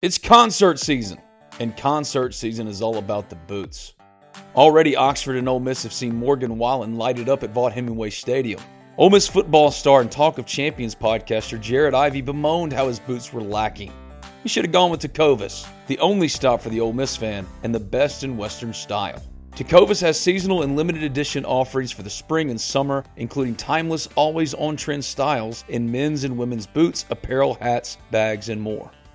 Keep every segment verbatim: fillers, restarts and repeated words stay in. It's concert season, and concert season is all about the boots. Already, Oxford and Ole Miss have seen Morgan Wallen lighted up at Vaught-Hemingway Stadium. Ole Miss football star and Talk of Champions podcaster Jared Ivey bemoaned how his boots were lacking. He should have gone with Tecovas, the only stop for the Ole Miss fan, and the best in Western style. Tecovas has seasonal and limited edition offerings for the spring and summer, including timeless, always-on-trend styles in men's and women's boots, apparel, hats, bags, and more.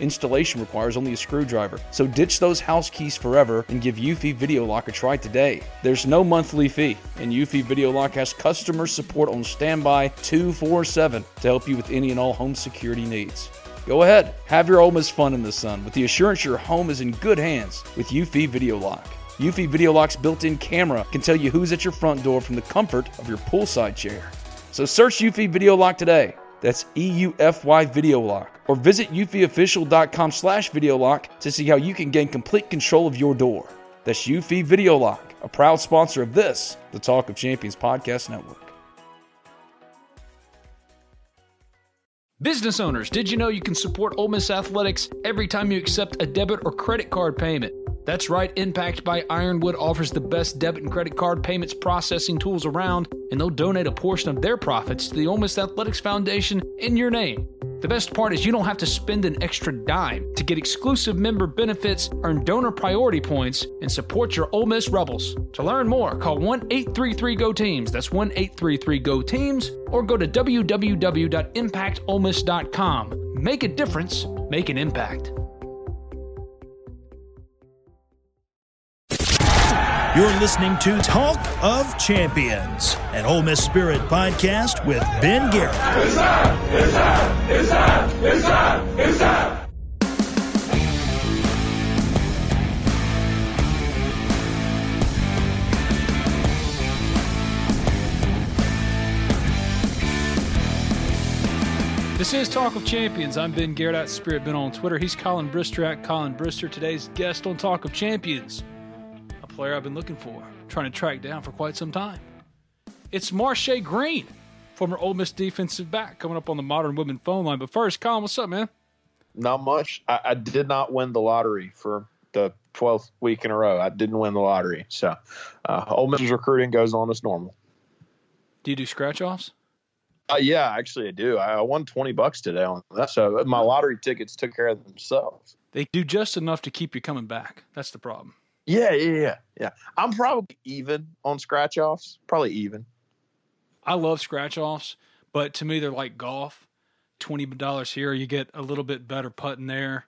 Installation requires only a screwdriver, so ditch those house keys forever and give Eufy Video Lock a try today. There's no monthly fee, and Eufy Video Lock has customer support on standby twenty-four seven to help you with any and all home security needs. Go ahead, have your Ole Miss fun in the sun with the assurance your home is in good hands with Eufy Video Lock. Eufy Video Lock's built-in camera can tell you who's at your front door from the comfort of your poolside chair. So search Eufy Video Lock today. That's E U F Y Video Lock. Or visit eufyofficial.com slash video lock to see how you can gain complete control of your door. That's Eufy Video Lock, a proud sponsor of this, the Talk of Champions Podcast Network. Business owners, did you know you can support Ole Miss Athletics every time you accept a debit or credit card payment? That's right, Impact by Ironwood offers the best debit and credit card payments processing tools around, and they'll donate a portion of their profits to the Ole Miss Athletics Foundation in your name. The best part is you don't have to spend an extra dime to get exclusive member benefits, earn donor priority points, and support your Ole Miss Rebels. To learn more, call one eight three three G O Teams. That's one eight three three G O Teams, or go to w w w dot impact ole miss dot com. Make a difference, make an impact. You're listening to Talk of Champions, an Ole Miss Spirit podcast with Ben Garrett. It's time! It's time! It's time! It's time! It's time! This is Talk of Champions. I'm Ben Garrett at Spirit Ben on Twitter. He's Colin Brister at Colin Brister. Today's guest on Talk of Champions, player I've been looking for, trying to track down for quite some time. It's Marshay Green, former Ole Miss defensive back, coming up on the Modern Woodmen phone line. But first, Colin, what's up, man? Not much. I, I did not win the lottery for the twelfth week in a row. I didn't win the lottery. So uh, Ole Miss recruiting goes on as normal. Do you do scratch-offs? Uh, yeah, actually I do. I, I won twenty bucks today on that. So my lottery tickets took care of themselves. They do just enough to keep you coming back. That's the problem. Yeah, yeah, yeah, yeah. I'm probably even on scratch-offs, probably even. I love scratch-offs, but to me they're like golf. twenty dollars here, you get a little bit better putting there,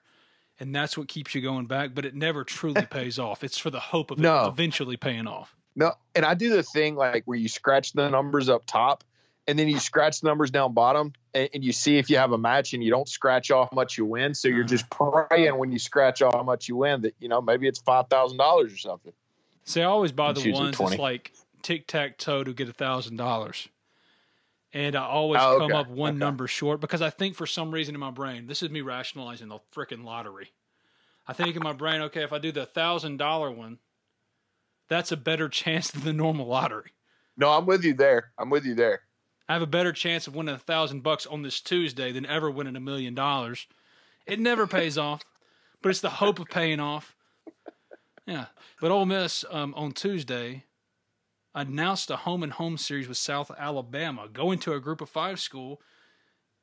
and that's what keeps you going back, but it never truly pays off. It's for the hope of no. it eventually paying off. No, and I do the thing like where you scratch the numbers up top, and then you scratch the numbers down bottom, and, and you see if you have a match, and you don't scratch off much you win. So you're just praying when you scratch off how much you win that, you know, maybe it's five thousand dollars or something. See, I always buy the ones that's like tic-tac-toe to get one thousand dollars. And I always oh, okay. come up one okay. number short because I think for some reason in my brain, this is me rationalizing the freaking lottery. I think in my brain, okay, if I do the one thousand dollars one, that's a better chance than the normal lottery. No, I'm with you there. I'm with you there. I have a better chance of winning a thousand bucks on this Tuesday than ever winning a million dollars. It never pays off, but it's the hope of paying off. Yeah. But Ole Miss um, on Tuesday announced a home and home series with South Alabama, going to a group of five school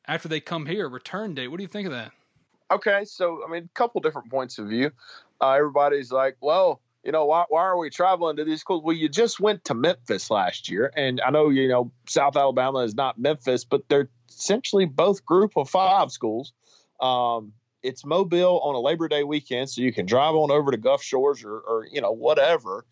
after they come here, return date. What do you think of that? Okay. So, I mean, a couple different points of view. Uh, everybody's like, well, you know, why, why are we traveling to these schools? Well, you just went to Memphis last year. And I know, you know, South Alabama is not Memphis, but they're essentially both group of five schools. Um, it's Mobile on a Labor Day weekend, so you can drive on over to Gulf Shores or, or you know, whatever.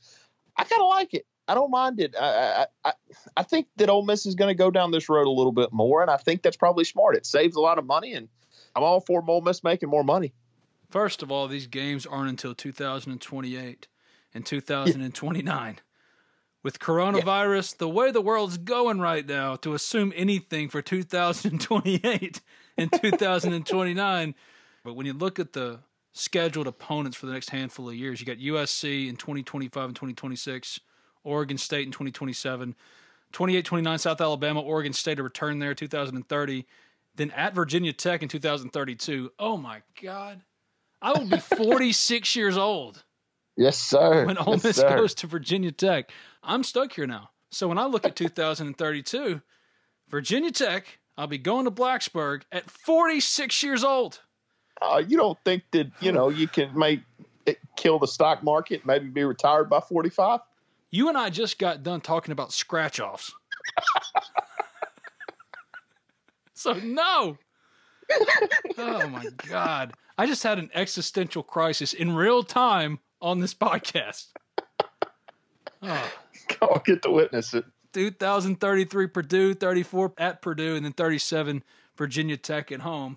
I kind of like it. I don't mind it. I I, I think that Ole Miss is going to go down this road a little bit more, and I think that's probably smart. It saves a lot of money, and I'm all for Ole Miss making more money. First of all, these games aren't until two thousand twenty-eight and two thousand twenty-nine. Yeah. With coronavirus, yeah. the way the world's going right now, to assume anything for two thousand twenty-eight and two thousand twenty-nine. But when you look at the scheduled opponents for the next handful of years, you got U S C in twenty twenty-five and twenty twenty-six, Oregon State in twenty twenty-seven, twenty-eight twenty-nine South Alabama, Oregon State to return there, two thousand thirty, then at Virginia Tech in two thousand thirty-two. Oh, my God. I will be forty-six years old. Yes, sir. When Ole yes, Miss sir. goes to Virginia Tech. I'm stuck here now. So when I look at two thousand thirty-two, Virginia Tech, I'll be going to Blacksburg at forty-six years old. Uh, you don't think that, you know, you can make it kill the stock market, maybe be retired by forty-five? You and I just got done talking about scratch-offs. So, no. Oh, my God. I just had an existential crisis in real time on this podcast. Oh. I'll get to witness it. two thousand thirty-three Purdue, thirty-four at Purdue, and then thirty-seven Virginia Tech at home.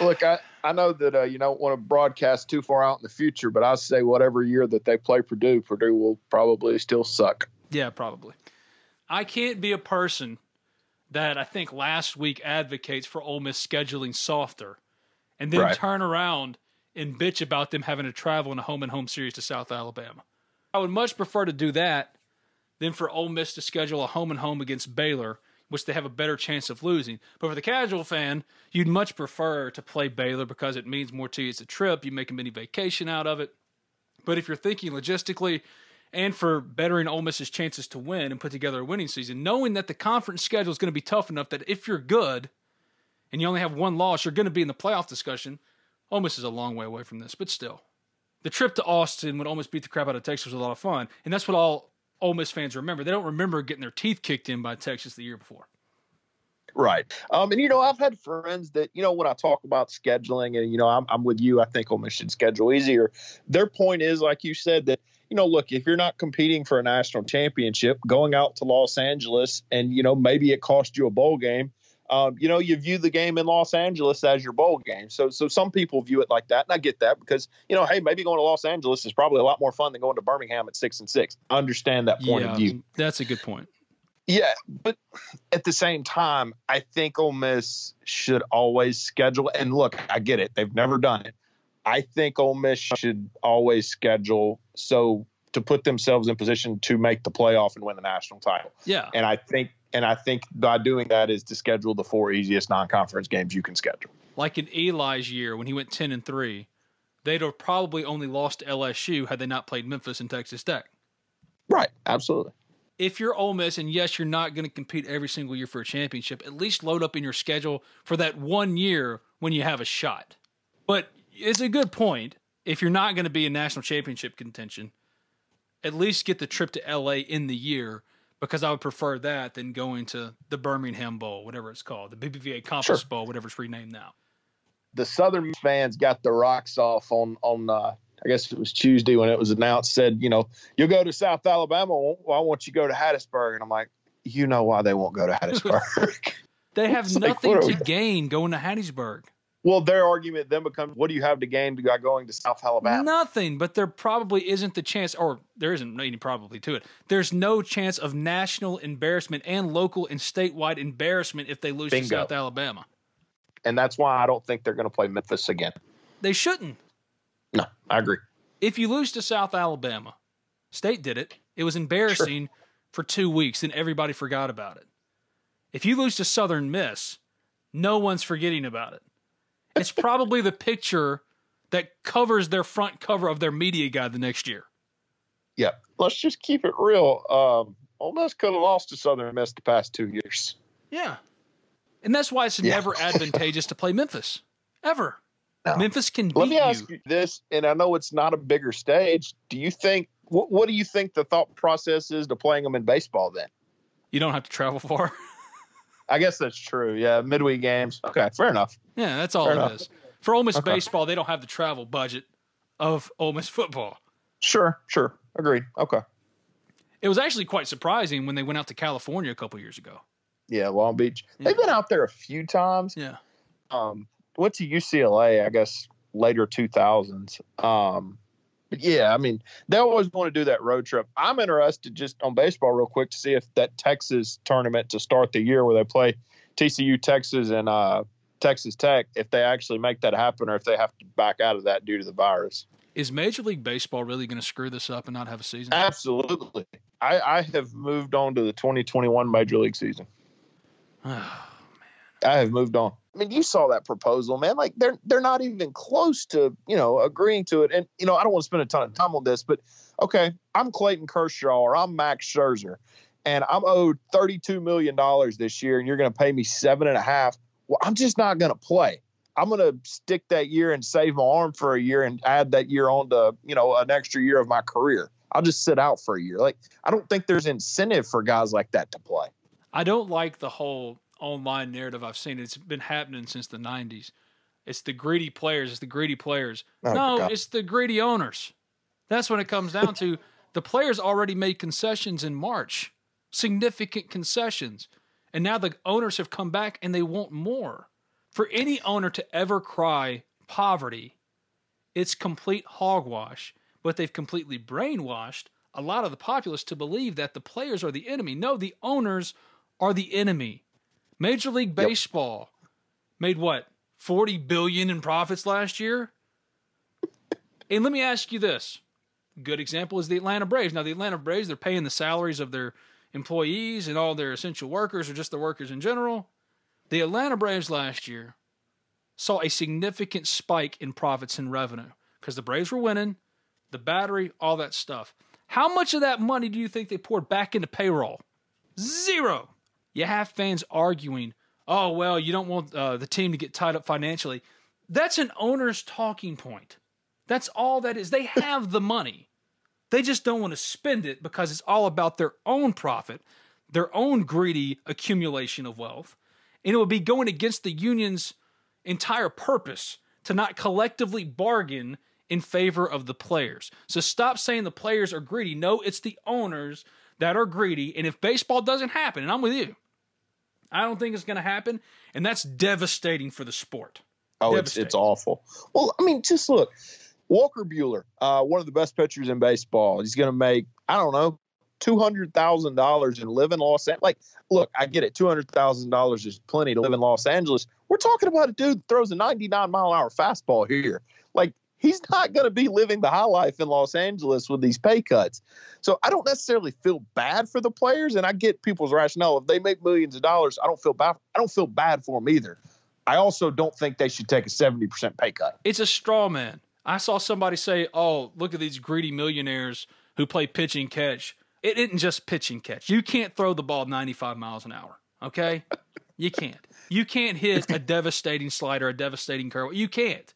Look, I, I know that uh, you don't want to broadcast too far out in the future, but I say whatever year that they play Purdue, Purdue will probably still suck. Yeah, probably. I can't be a person that I think last week advocates for Ole Miss scheduling softer and then right. turn around and bitch about them having to travel in a home-and-home series to South Alabama. I would much prefer to do that than for Ole Miss to schedule a home-and-home against Baylor, which they have a better chance of losing. But for the casual fan, you'd much prefer to play Baylor because it means more to you. It's a trip. You make a mini vacation out of it. But if you're thinking logistically and for bettering Ole Miss's chances to win and put together a winning season, knowing that the conference schedule is going to be tough enough that if you're good and you only have one loss, you're going to be in the playoff discussion, Ole Miss is a long way away from this. But still, the trip to Austin when Ole Miss beat the crap out of Texas was a lot of fun. And that's what all Ole Miss fans remember. They don't remember getting their teeth kicked in by Texas the year before. Right. Um, and, you know, I've had friends that, you know, when I talk about scheduling and, you know, I'm, I'm with you, I think Ole Miss should schedule easier. Their point is, like you said, that, you know, look, if you're not competing for a national championship, going out to Los Angeles and, you know, maybe it cost you a bowl game, um, you know, you view the game in Los Angeles as your bowl game. So, so some people view it like that. And I get that because, you know, hey, maybe going to Los Angeles is probably a lot more fun than going to Birmingham at six and six. I understand that point yeah, of view. That's a good point. Yeah, but at the same time, I think Ole Miss should always schedule. And look, I get it. They've never done it. I think Ole Miss should always schedule so to put themselves in position to make the playoff and win the national title. Yeah. And I think and I think by doing that is to schedule the four easiest non-conference games you can schedule. Like in Eli's year when he went ten and three, they'd have probably only lost to L S U had they not played Memphis and Texas Tech. Right, absolutely. If you're Ole Miss, and yes, you're not going to compete every single year for a championship, at least load up in your schedule for that one year when you have a shot. But it's a good point. If you're not going to be in national championship contention, at least get the trip to L A in the year, because I would prefer that than going to the Birmingham Bowl, whatever it's called, the B B V A Compass sure. Bowl, whatever it's renamed now. The Southern fans got the rocks off on on. Uh... I guess it was Tuesday when it was announced, said, you know, you'll go to South Alabama. Why won't you go to Hattiesburg? And I'm like, you know why they won't go to Hattiesburg. They have it's nothing like, to gain going to Hattiesburg. Well, their argument then becomes, what do you have to gain by going to South Alabama? Nothing, but there probably isn't the chance, or there isn't any probably to it. There's no chance of national embarrassment and local and statewide embarrassment if they lose Bingo. to South Alabama. And that's why I don't think they're going to play Memphis again. They shouldn't. No, I agree. If you lose to South Alabama, State did it. It was embarrassing sure. for two weeks, and everybody forgot about it. If you lose to Southern Miss, no one's forgetting about it. It's probably the picture that covers their front cover of their media guide the next year. Yeah, let's just keep it real. Um, Ole Miss could have lost to Southern Miss the past two years. Yeah, and that's why it's yeah. never advantageous to play Memphis, ever. No. Memphis can beat you. Let me ask you this, and I know it's not a bigger stage. Do you think what, what do you think the thought process is to playing them in baseball then? You don't have to travel far. I guess that's true. Yeah, midweek games. Okay, fair enough. Yeah, that's all fair it enough. Is. For Ole Miss okay. baseball, they don't have the travel budget of Ole Miss football. Sure, sure. Agreed. Okay. It was actually quite surprising when they went out to California a couple years ago. Yeah, Long Beach. Yeah. They've been out there a few times. Yeah. Um, went to U C L A, I guess, later two thousands. Um, but, yeah, I mean, they always want to do that road trip. I'm interested just on baseball real quick to see if that Texas tournament to start the year where they play T C U, Texas, and uh, Texas Tech, if they actually make that happen or if they have to back out of that due to the virus. Is Major League Baseball really going to screw this up and not have a season? Absolutely. I, I have moved on to the twenty twenty-one Major League season. Oh, man. I have moved on. I mean, you saw that proposal, man. Like, they're they're not even close to, you know, agreeing to it. And, you know, I don't want to spend a ton of time on this, but, okay, I'm Clayton Kershaw or I'm Max Scherzer, and I'm owed thirty-two million dollars this year, and you're going to pay me seven and a half. Well, I'm just not going to play. I'm going to stick that year and save my arm for a year and add that year on to, you know, an extra year of my career. I'll just sit out for a year. Like, I don't think there's incentive for guys like that to play. I don't like the whole online narrative I've seen. It's been happening since the nineties. It's the greedy players. It's the greedy players. Oh, no, God. It's the greedy owners. That's what it comes down to. The players already made concessions in March, significant concessions. And now the owners have come back and they want more. For any owner to ever cry poverty, it's complete hogwash. But they've completely brainwashed a lot of the populace to believe that the players are the enemy. No, the owners are the enemy. Major League Baseball yep. made what, forty billion dollars in profits last year? And let me ask you this. Good example is the Atlanta Braves. Now, the Atlanta Braves, they're paying the salaries of their employees and all their essential workers or just the workers in general. The Atlanta Braves last year saw a significant spike in profits and revenue because the Braves were winning, the battery, all that stuff. How much of that money do you think they poured back into payroll? Zero. You have fans arguing, oh, well, you don't want uh, the team to get tied up financially. That's an owner's talking point. That's all that is. They have the money. They just don't want to spend it because it's all about their own profit, their own greedy accumulation of wealth. And it would be going against the union's entire purpose to not collectively bargain in favor of the players. So stop saying the players are greedy. No, it's the owners that are greedy. And if baseball doesn't happen, and I'm with you, I don't think it's going to happen. And that's devastating for the sport. Oh, it's, it's awful. Well, I mean, just look. Walker Buehler, uh, one of the best pitchers in baseball. He's going to make, I don't know, two hundred thousand dollars and live in Los Angeles. Like, look, I get it. two hundred thousand dollars is plenty to live in Los Angeles. We're talking about a dude that throws a ninety-nine mile an hour fastball here. Like, he's not going to be living the high life in Los Angeles with these pay cuts. So I don't necessarily feel bad for the players, and I get people's rationale. If they make millions of dollars, I don't feel bad. I don't feel bad for them either. I also don't think they should take a seventy percent pay cut. It's a straw man. I saw somebody say, oh, look at these greedy millionaires who play pitch and catch. It isn't just pitch and catch. You can't throw the ball ninety-five miles an hour, okay? You can't. You can't hit a devastating slider, a devastating curve. You can't.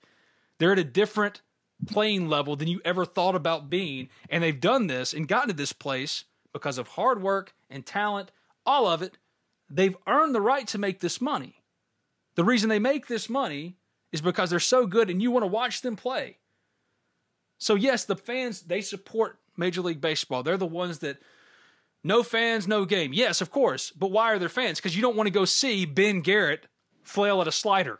They're at a different playing level than you ever thought about being, and they've done this and gotten to this place because of hard work and talent, all of it. They've earned the right to make this money. The reason they make this money is because they're so good and you want to watch them play. So, yes, the fans, they support Major League Baseball. They're the ones that no fans, no game. Yes, of course. But why are there fans? Because you don't want to go see Ben Garrett flail at a slider.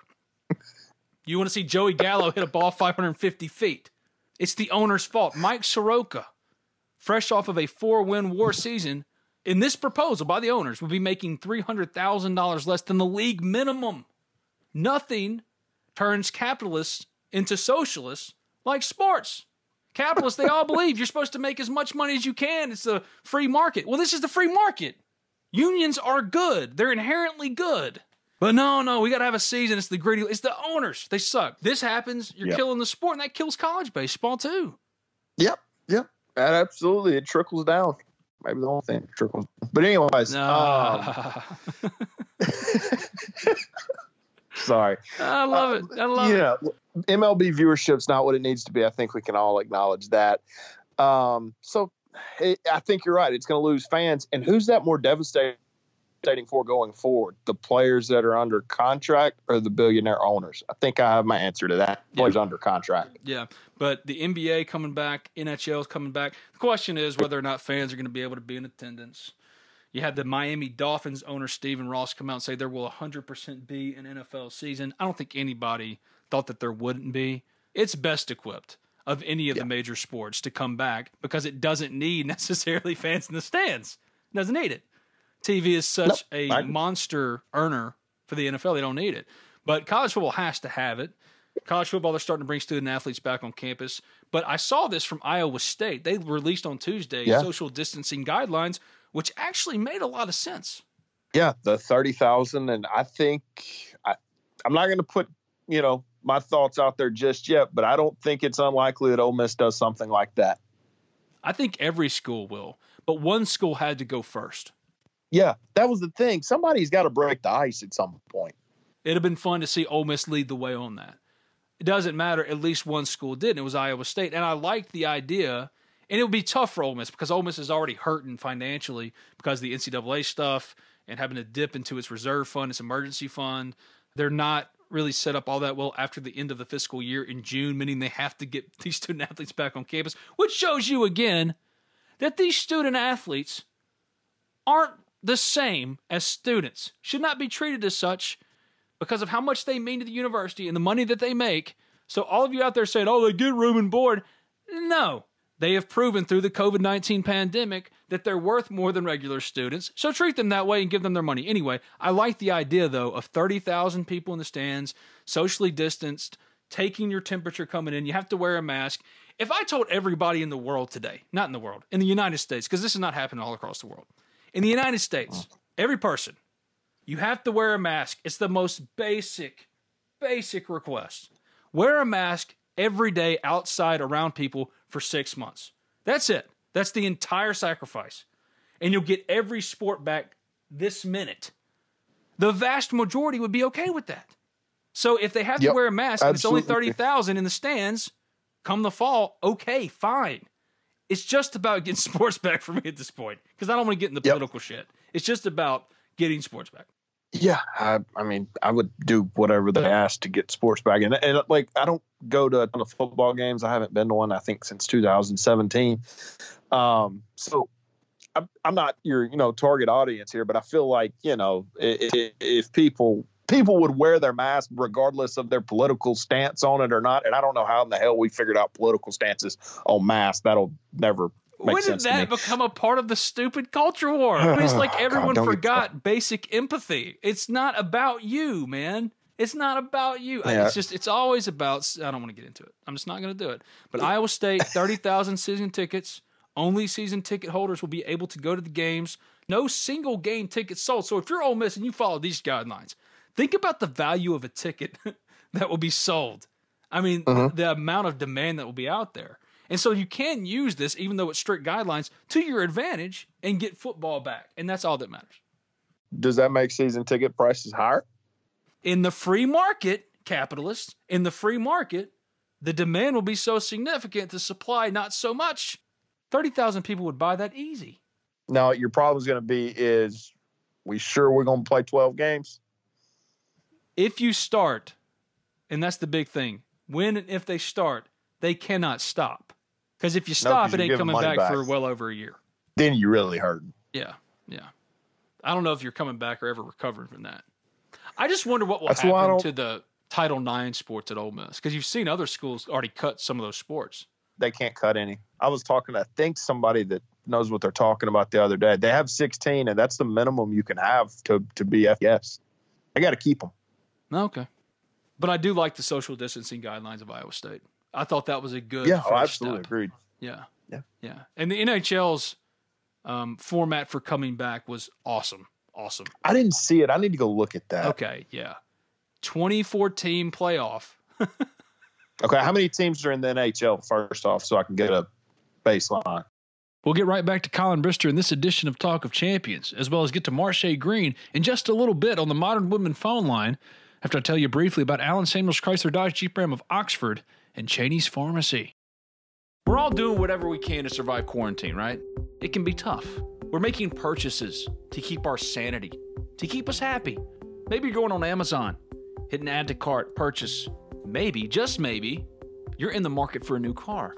You want to see Joey Gallo hit a ball five hundred fifty feet. It's the owner's fault. Mike Soroka, fresh off of a four-win war season, in this proposal by the owners, would be making three hundred thousand dollars less than the league minimum. Nothing turns capitalists into socialists like sports. Capitalists, they all believe you're supposed to make as much money as you can. It's the free market. Well, this is the free market. Unions are good. They're inherently good. But no, no, we got to have a season. It's the greedy. It's the owners. They suck. This happens. You're yep. killing the sport, and that kills college baseball too. Yep, yep. That absolutely. It trickles down. Maybe the only thing that trickles down. But anyways. Uh. Um, sorry. I love uh, it. I love yeah. it. M L B viewership's not what it needs to be. I think we can all acknowledge that. Um, so it, I think you're right. It's going to lose fans. And who's that more devastating for going forward? The players that are under contract or the billionaire owners? I think I have my answer to that. Yeah. Players under contract. Yeah, but the N B A coming back, N H L's coming back. The question is whether or not fans are going to be able to be in attendance. You had the Miami Dolphins owner, Stephen Ross, come out and say there will one hundred percent be an N F L season. I don't think anybody thought that there wouldn't be. It's best equipped of any of yeah. the major sports to come back because it doesn't need necessarily fans in the stands. It doesn't need it. T V is such nope. a I... monster earner for the N F L. They don't need it. But college football has to have it. College football, they're starting to bring student athletes back on campus. But I saw this from Iowa State. They released on Tuesday yeah. social distancing guidelines, which actually made a lot of sense. Yeah, the thirty thousand. And I think I, I'm not going to put, you know, my thoughts out there just yet, but I don't think it's unlikely that Ole Miss does something like that. I think every school will, but one school had to go first. Yeah, that was the thing. Somebody's got to break the ice at some point. It'd have been fun to see Ole Miss lead the way on that. It doesn't matter. At least one school did, and it was Iowa State. And I liked the idea. And it would be tough for Ole Miss because Ole Miss is already hurting financially because of the N C double A stuff and having to dip into its reserve fund, its emergency fund. They're not really set up all that well after the end of the fiscal year in June, meaning they have to get these student athletes back on campus, which shows you again that these student athletes aren't the same as students, should not be treated as such because of how much they mean to the university and the money that they make. So all of you out there saying, oh, they get room and board. No. They have proven through the COVID nineteen pandemic that they're worth more than regular students. So treat them that way and give them their money. Anyway, I like the idea, though, of thirty thousand people in the stands, socially distanced, taking your temperature coming in. You have to wear a mask. If I told everybody in the world today, not in the world, in the United States, because this is not happening all across the world, in the United States, every person, you have to wear a mask. It's the most basic, basic request. Wear a mask every day outside around people for six months. That's it. That's the entire sacrifice. And you'll get every sport back this minute. The vast majority would be okay with that. So if they have yep, to wear a mask, and it's only thirty thousand in the stands, come the fall, okay, fine. It's just about getting sports back for me at this point because I don't want to get in the yep. political shit. It's just about getting sports back. Yeah, I, I mean, I would do whatever they asked to get sports back. And, and like, I don't go to a ton of football games. I haven't been to one, I think, since two thousand seventeen. Um, so I'm, I'm not your, you know, target audience here, but I feel like, you know, if, if people people would wear their mask regardless of their political stance on it or not, and I don't know how in the hell we figured out political stances on masks. That'll never When did that become a part of the stupid culture war? I mean, it's like everyone God, forgot basic empathy. It's not about you, man. It's not about you. Yeah. I, it's just, it's always about, I don't want to get into it. I'm just not going to do it. But Iowa State, thirty thousand season tickets. Only season ticket holders will be able to go to the games. No single game tickets sold. So if you're Ole Miss and you follow these guidelines, think about the value of a ticket that will be sold. I mean, uh-huh. the, the amount of demand that will be out there. And so you can use this, even though it's strict guidelines, to your advantage and get football back. And that's all that matters. Does that make season ticket prices higher? In the free market, capitalists, in the free market, the demand will be so significant, the supply not so much. thirty thousand people would buy that easy. Now, your problem's going to be is, we sure we're going to play twelve games? If you start, and that's the big thing, when and if they start, they cannot stop. Because if you stop, no, it ain't coming back, back for well over a year. Then you really hurt. Yeah, yeah. I don't know if you're coming back or ever recovering from that. I just wonder what will That's happen to the Title nine sports at Ole Miss. Because you've seen other schools already cut some of those sports. They can't cut any. I was talking to, I think, somebody that knows what they're talking about the other day. They have sixteen, and that's the minimum you can have to, to be F B S. They got to keep them. Okay. But I do like the social distancing guidelines of Iowa State. I thought that was a good yeah, first I absolutely step. Agreed. Yeah, yeah, yeah. And the N H L's um, format for coming back was awesome, awesome. I didn't see it. I need to go look at that. Okay, yeah. twenty fourteen playoff. Okay, how many teams are in the N H L first off, so I can get a baseline? We'll get right back to Colin Brister in this edition of Talk of Champions, as well as get to Marshay Green in just a little bit on the Modern Woodmen phone line. after I tell you briefly about Alan Samuels Chrysler Dodge Jeep Ram of Oxford and Cheney's Pharmacy. We're all doing whatever we can to survive quarantine, right? It can be tough. We're making purchases to keep our sanity, to keep us happy. Maybe you're going on Amazon, hitting add to cart, purchase. Maybe, just maybe, you're in the market for a new car.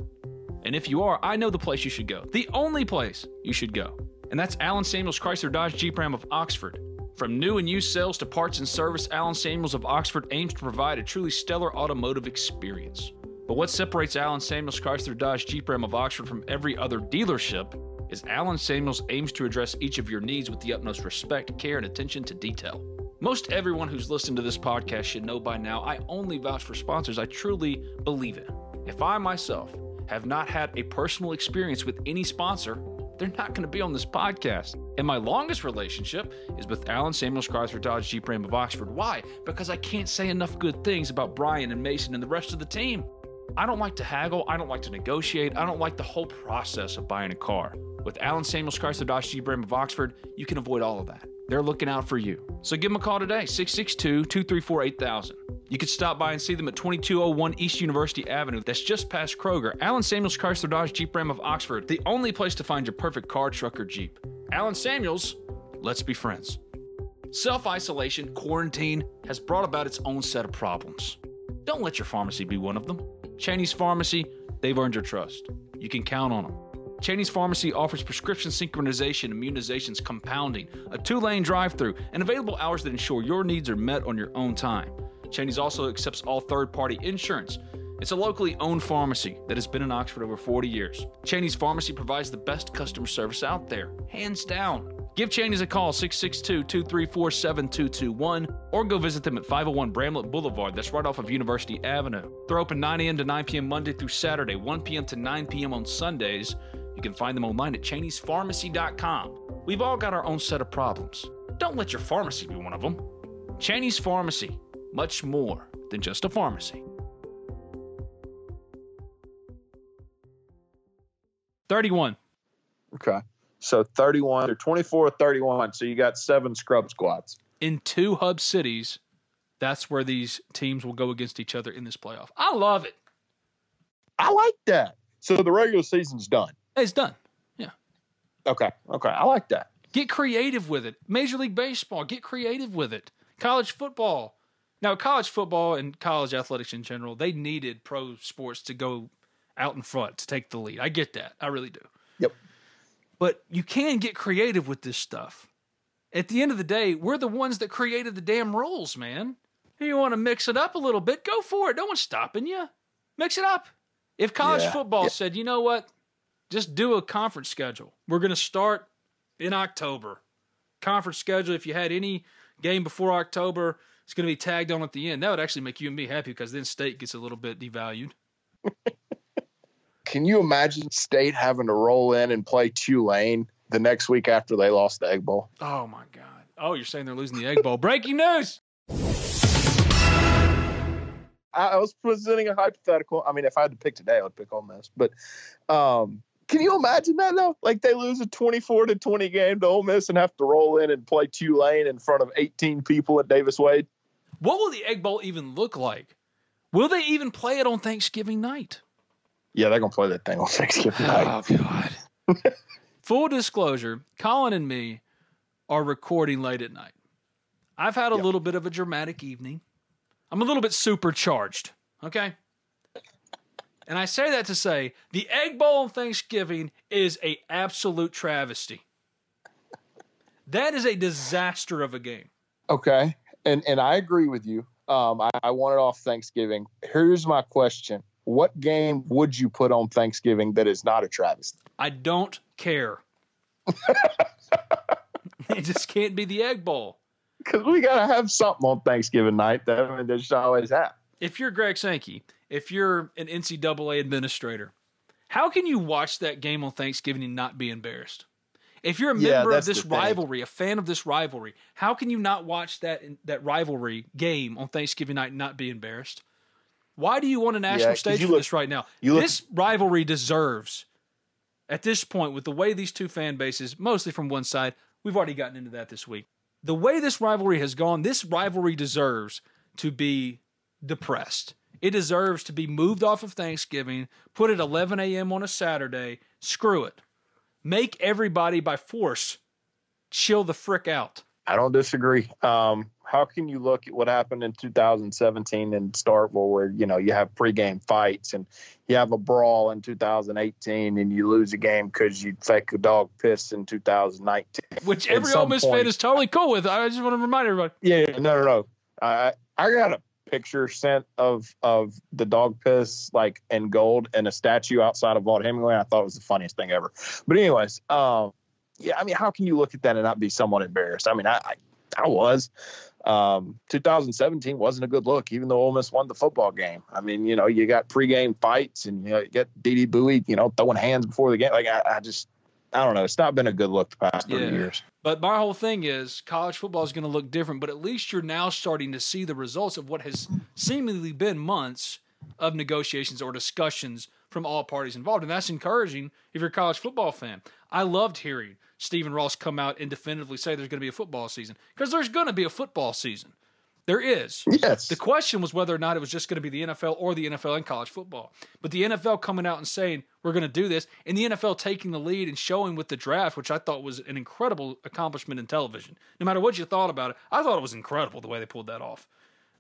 And if you are, I know the place you should go. The only place you should go. And that's Alan Samuels Chrysler Dodge Jeep Ram of Oxford. From new and used sales to parts and service, Alan Samuels of Oxford aims to provide a truly stellar automotive experience. But what separates Alan Samuels Chrysler Dodge Jeep Ram of Oxford from every other dealership is Alan Samuels aims to address each of your needs with the utmost respect, care, and attention to detail. Most everyone who's listened to this podcast should know by now I only vouch for sponsors I truly believe in. If I myself have not had a personal experience with any sponsor, they're not going to be on this podcast. And my longest relationship is with Alan Samuels Chrysler Dodge Jeep Ram of Oxford. Why? Because I can't say enough good things about Brian and Mason and the rest of the team. I don't like to haggle. I don't like to negotiate. I don't like the whole process of buying a car. With Alan Samuels Chrysler Dodge Jeep Ram of Oxford, you can avoid all of that. They're looking out for you. So give them a call today, six six two, two three four, eight thousand. You can stop by and see them at twenty-two oh one East University Avenue. That's just past Kroger. Alan Samuels Chrysler Dodge Jeep Ram of Oxford, the only place to find your perfect car, truck, or Jeep. Alan Samuels, let's be friends. Self-isolation, quarantine, has brought about its own set of problems. Don't let your pharmacy be one of them. Cheney's Pharmacy, they've earned your trust. You can count on them. Cheney's Pharmacy offers prescription synchronization, immunizations, compounding, a two-lane drive-through, and available hours that ensure your needs are met on your own time. Cheney's also accepts all third-party insurance. It's a locally owned pharmacy that has been in Oxford over forty years. Cheney's Pharmacy provides the best customer service out there, hands down. Give Cheney's a call, six six two, two three four, seven two two one, or go visit them at five oh one Bramlett Boulevard. That's right off of University Avenue. They're open nine a.m. to nine p.m. Monday through Saturday, one p.m. to nine p.m. on Sundays. You can find them online at Cheney's Pharmacy dot com. We've all got our own set of problems. Don't let your pharmacy be one of them. Cheney's Pharmacy. Much more than just a pharmacy. thirty-one. Okay. So thirty-one, they're twenty-four thirty-one. So you got seven scrub squads. In two hub cities, that's where these teams will go against each other in this playoff. I love it. I like that. So the regular season's done. It's done. Yeah. Okay. Okay. I like that. Get creative with it. Major League Baseball, get creative with it. College football. Now, college football and college athletics in general, they needed pro sports to go out in front to take the lead. I get that. I really do. Yep. But you can get creative with this stuff. At the end of the day, we're the ones that created the damn rules, man. If you want to mix it up a little bit, go for it. No one's stopping you. Mix it up. If college yeah. football yep. said, you know what, just do a conference schedule. We're going to start in October. Conference schedule, if you had any game before October, it's going to be tagged on at the end. That would actually make you and me happy because then state gets a little bit devalued. Can you imagine state having to roll in and play Tulane the next week after they lost the Egg Bowl? Oh, my God. Oh, you're saying they're losing the Egg Bowl. Breaking news. I was presenting a hypothetical. I mean, if I had to pick today, I would pick Ole Miss. But um, can you imagine that, though? Like they lose a twenty-four to twenty game to Ole Miss and have to roll in and play Tulane in front of eighteen people at Davis Wade? What will the Egg Bowl even look like? Will they even play it on Thanksgiving night? Yeah, they're going to play that thing on Thanksgiving night. Oh, God. Full disclosure, Colin and me are recording late at night. I've had a yep. little bit of a dramatic evening. I'm a little bit supercharged, okay? And I say that to say the Egg Bowl on Thanksgiving is an absolute travesty. That is a disaster of a game. Okay. And and I agree with you. Um, I, I want it off Thanksgiving. Here's my question. What game would you put on Thanksgiving that is not a travesty? I don't care. It just can't be the Egg Bowl. Because we got to have something on Thanksgiving night that, I mean, that should always happen. If you're Greg Sankey, if you're an N C double A administrator, how can you watch that game on Thanksgiving and not be embarrassed? If you're a yeah, member of this rivalry, a fan of this rivalry, how can you not watch that that rivalry game on Thanksgiving night and not be embarrassed? Why do you want a national yeah, stage for look, this right now? This look, rivalry deserves, at this point, with the way these two fan bases, mostly from one side, we've already gotten into that this week. The way this rivalry has gone, this rivalry deserves to be depressed. It deserves to be moved off of Thanksgiving, put at eleven a m on a Saturday. Screw it. Make everybody by force chill the frick out. I don't disagree. Um, how can you look at what happened in two thousand seventeen in Starkville where, you know, you have pregame fights and you have a brawl in two thousand eighteen and you lose a game because you fake a dog piss in two thousand nineteen. Which every Ole Miss fan is totally cool with. I just want to remind everybody. Yeah, no, no, no. I, I got a picture sent of of the dog piss, like, in gold and a statue outside of Vaught Hemingway. I thought it was the funniest thing ever. But anyways, um, yeah, I mean, how can you look at that and not be somewhat embarrassed? I mean, I I, I was. Um, two thousand seventeen wasn't a good look, even though Ole Miss won the football game. I mean, you know, you got pregame fights and, you know, you got D D Bowie, you know, throwing hands before the game. Like, I, I just, I don't know. It's not been a good look the past yeah. three years. But my whole thing is college football is going to look different, but at least you're now starting to see the results of what has seemingly been months of negotiations or discussions from all parties involved. And that's encouraging if you're a college football fan. I loved hearing Stephen Ross come out and definitively say there's going to be a football season, because there's going to be a football season. There is. Yes. The question was whether or not it was just going to be the N F L or the N F L and college football. But the N F L coming out and saying we're going to do this, and the N F L taking the lead and showing with the draft, which I thought was an incredible accomplishment in television. No matter what you thought about it, I thought it was incredible the way they pulled that off.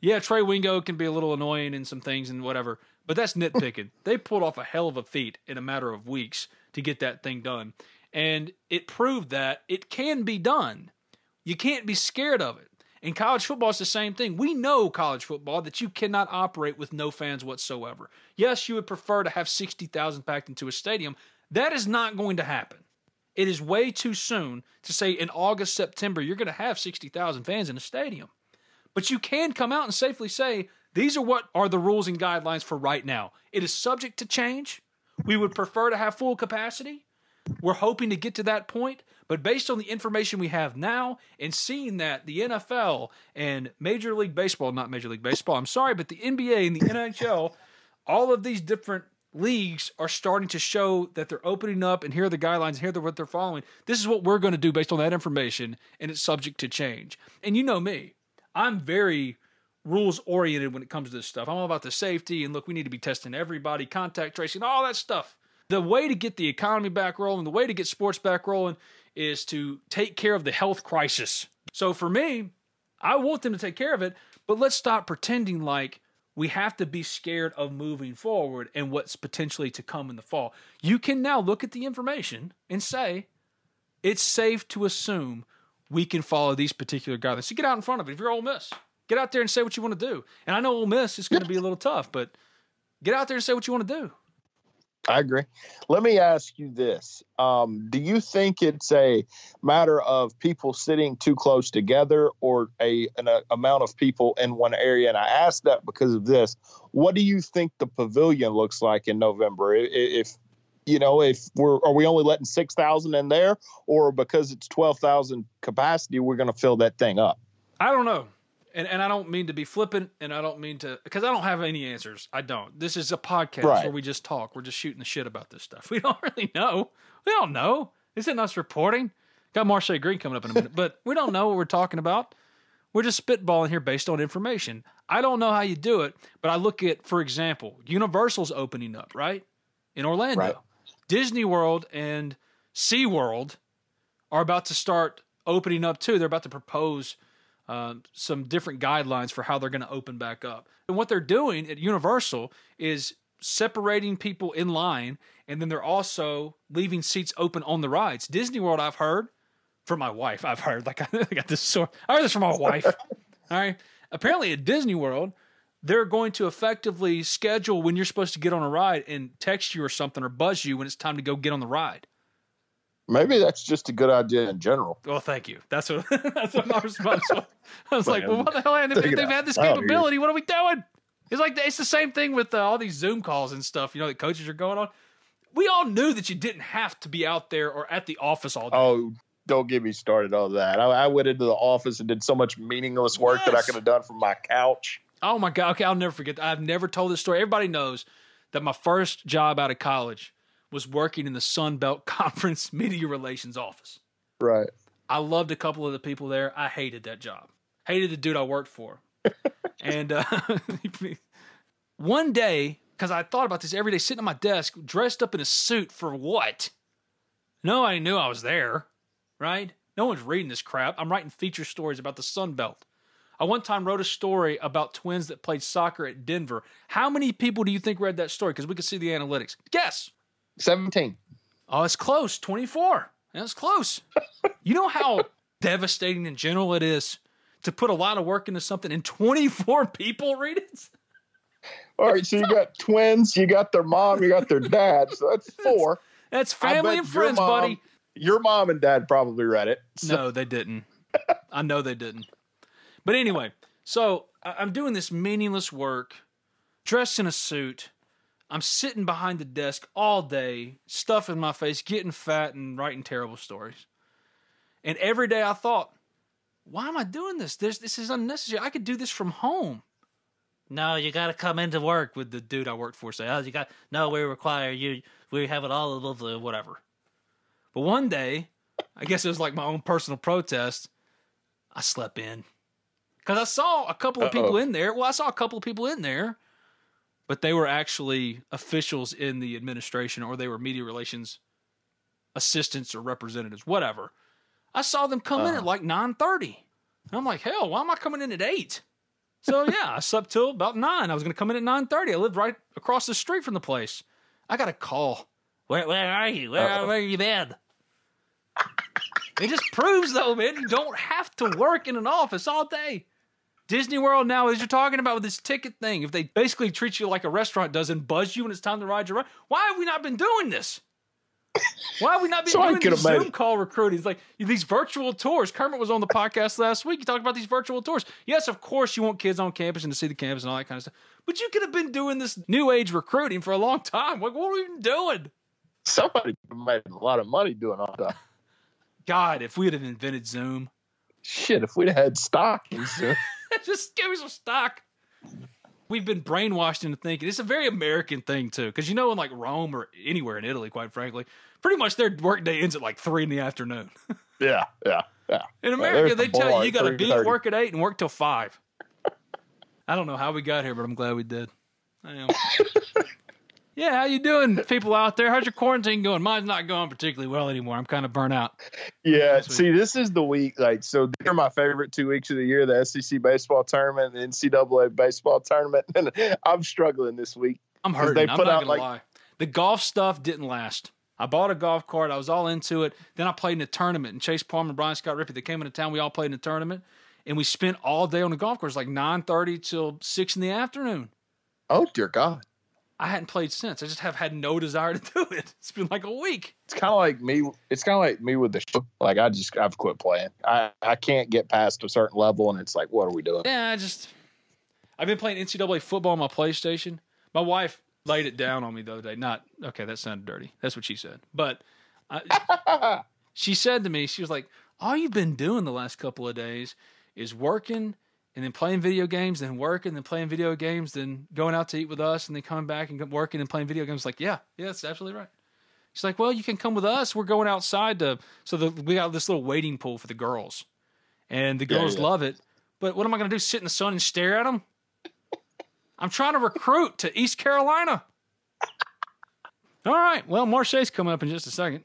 Yeah, Trey Wingo can be a little annoying in some things and whatever, but that's nitpicking. They pulled off a hell of a feat in a matter of weeks to get that thing done. And it proved that it can be done. You can't be scared of it. In college football, it's the same thing. We know college football that you cannot operate with no fans whatsoever. Yes, you would prefer to have sixty thousand packed into a stadium. That is not going to happen. It is way too soon to say in August, September, you're going to have sixty thousand fans in a stadium. But you can come out and safely say, these are what are the rules and guidelines for right now. It is subject to change. We would prefer to have full capacity. We're hoping to get to that point, but based on the information we have now and seeing that the N F L and Major League Baseball, not Major League Baseball, I'm sorry, but the N B A and the N H L, all of these different leagues are starting to show that they're opening up and here are the guidelines, here are what they're following. This is what we're going to do based on that information, and it's subject to change. And you know me, I'm very rules-oriented when it comes to this stuff. I'm all about the safety, and look, we need to be testing everybody, contact tracing, all that stuff. The way to get the economy back rolling, the way to get sports back rolling is to take care of the health crisis. So for me, I want them to take care of it, but let's stop pretending like we have to be scared of moving forward and what's potentially to come in the fall. You can now look at the information and say, it's safe to assume we can follow these particular guidelines. So get out in front of it. If you're Ole Miss, get out there and say what you want to do. And I know Ole Miss is going to be a little tough, but get out there and say what you want to do. I agree. Let me ask you this. Um, do you think it's a matter of people sitting too close together or a an a, amount of people in one area? And I ask that because of this. What do you think the pavilion looks like in November? If, if you know, if we're are we only letting six thousand in there, or because it's twelve thousand capacity, we're going to fill that thing up? I don't know. And and I don't mean to be flippant, and I don't mean to – because I don't have any answers. I don't. This is a podcast right. where we just talk. We're just shooting the shit about this stuff. We don't really know. We don't know. Isn't us reporting? Got Marshay Green coming up in a minute. But we don't know what we're talking about. We're just spitballing here based on information. I don't know how you do it, but I look at, for example, Universal's opening up, right, in Orlando. Right. Disney World and SeaWorld are about to start opening up too. They're about to propose – Um, some different guidelines for how they're going to open back up. And what they're doing at Universal is separating people in line, and then they're also leaving seats open on the rides. Disney World, I've heard, from my wife, I've heard, like I got this sort, I heard this from my wife. All right. Apparently at Disney World, they're going to effectively schedule when you're supposed to get on a ride and text you or something or buzz you when it's time to go get on the ride. Maybe that's just a good idea in general. Well, thank you. That's what that's what my response was. I was like, well, what the hell? Have they, they've had this capability. What are we doing? It's like it's the same thing with uh, all these Zoom calls and stuff, you know, that coaches are going on. We all knew that you didn't have to be out there or at the office all day. Oh, don't get me started on that. I, I went into the office and did so much meaningless work yes. that I could have done from my couch. Oh, my God. Okay, I'll never forget that. I've never told this story. Everybody knows that my first job out of college was working in the Sun Belt Conference Media Relations office. Right. I loved a couple of the people there. I hated that job. Hated the dude I worked for. And uh, one day, because I thought about this every day, sitting at my desk, dressed up in a suit for what? Nobody knew I was there, right? No one's reading this crap. I'm writing feature stories about the Sun Belt. I one time wrote a story about twins that played soccer at Denver. How many people do you think read that story? Because we could see the analytics. Guess. seventeen. Oh, it's close. twenty-four. That's close. You know how devastating in general it is to put a lot of work into something and twenty-four people read it? All right, so you got twins, you got their mom, you got their dad. So that's four. That's, that's family and friends, your mom, buddy. Your mom and dad probably read it. So. No, they didn't. I know they didn't. But anyway, so I'm doing this meaningless work, dressed in a suit. I'm sitting behind the desk all day, stuff in my face, getting fat and writing terrible stories. And every day I thought, why am I doing this? This, this is unnecessary. I could do this from home. No, you got to come into work with the dude I worked for. Say, oh, you got, no, we require you. We have it all of the whatever. But one day, I guess it was like my own personal protest, I slept in. Because I saw a couple of Uh-oh. people in there. Well, I saw a couple of people in there, but they were actually officials in the administration, or they were media relations assistants or representatives, whatever. I saw them come uh-huh. in at like nine thirty. And I'm like, hell, why am I coming in at eight? So, yeah, I slept till about nine. I was going to come in at nine thirty. I lived right across the street from the place. I got a call. Where, where are you? Where, where are you been? It just proves, though, man, you don't have to work in an office all day. Disney World now, as you're talking about with this ticket thing, if they basically treat you like a restaurant does and buzz you when it's time to ride your ride, why have we not been doing this? Why have we not been so doing this Zoom call recruiting? It's like these virtual tours. Kermit was on the podcast last week. He talked about these virtual tours. Yes, of course you want kids on campus and to see the campus and all that kind of stuff. But you could have been doing this new age recruiting for a long time. Like, what are we even doing? Somebody made a lot of money doing all that. God, if we would have invented Zoom. Shit, if we'd have had stock in Zoom. Just give me some stock. We've been brainwashed into thinking. It's a very American thing, too. Because, you know, in like Rome or anywhere in Italy, quite frankly, pretty much their workday ends at like three in the afternoon. yeah, yeah, yeah. In America, well, they tell you you got to be at work at eight and work till five. I don't know how we got here, but I'm glad we did. I am. Yeah, how you doing, people out there? How's your quarantine going? Mine's not going particularly well anymore. I'm kind of burnt out. Yeah, this see, this is the week. Like, so they're my favorite two weeks of the year, the S E C baseball tournament, the N C double A baseball tournament. And I'm struggling this week. I'm hurting. They put I'm not out, gonna like, lie. The golf stuff didn't last. I bought a golf cart. I was all into it. Then I played in a tournament. And Chase Palmer and Brian Scott Rippey, they came into town. We all played in a tournament. And we spent all day on the golf course, like nine thirty till six in the afternoon. Oh, dear God. I hadn't played since. I just have had no desire to do it. It's been like a week. It's kind of like me. It's kind of like me with the show. Like I just, I've quit playing. I, I can't get past a certain level, and it's like, what are we doing? Yeah, I just, I've been playing N C double A football on my PlayStation. My wife laid it down on me the other day. Not, okay, that sounded dirty. That's what she said. But I, she said to me, she was like, all you've been doing the last couple of days is working and then playing video games, then working, then playing video games, then going out to eat with us, and then coming back and working and playing video games. Like, yeah, yeah, that's absolutely right. She's like, well, you can come with us. We're going outside to – so the, we got this little wading pool for the girls, and the girls yeah, yeah. love it. But what am I going to do, sit in the sun and stare at them? I'm trying to recruit to East Carolina. All right. Well, Marshay's coming up in just a second.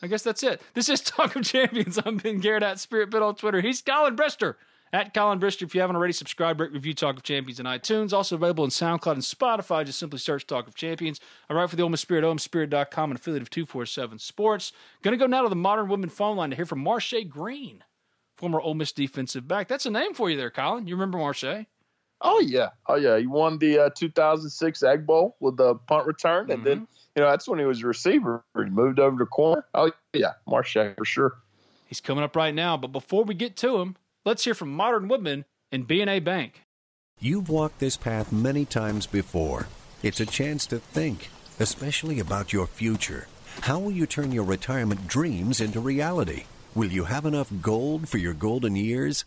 I guess that's it. This is Talk of Champions. I'm Ben Garrett at Spirit Bit on Twitter. He's Colin Brister. At Colin Brister, if you haven't already, subscribe, rate, review Talk of Champions on iTunes. Also available on SoundCloud and Spotify. Just simply search Talk of Champions. I write for the Ole Miss Spirit, o m spirit dot com, an affiliate of two forty-seven Sports. Going to go now to the Modern Woodmen phone line to hear from Marshay Green, former Ole Miss defensive back. That's a name for you there, Colin. You remember Marshay? Oh, yeah. Oh, yeah. He won the uh, two thousand six Egg Bowl with the punt return. Mm-hmm. And then, you know, that's when he was a receiver. He moved over to corner. Oh, yeah. Marshay, for sure. He's coming up right now. But before we get to him, let's hear from Modern Woodmen and B N A Bank. You've walked this path many times before. It's a chance to think, especially about your future. How will you turn your retirement dreams into reality? Will you have enough gold for your golden years?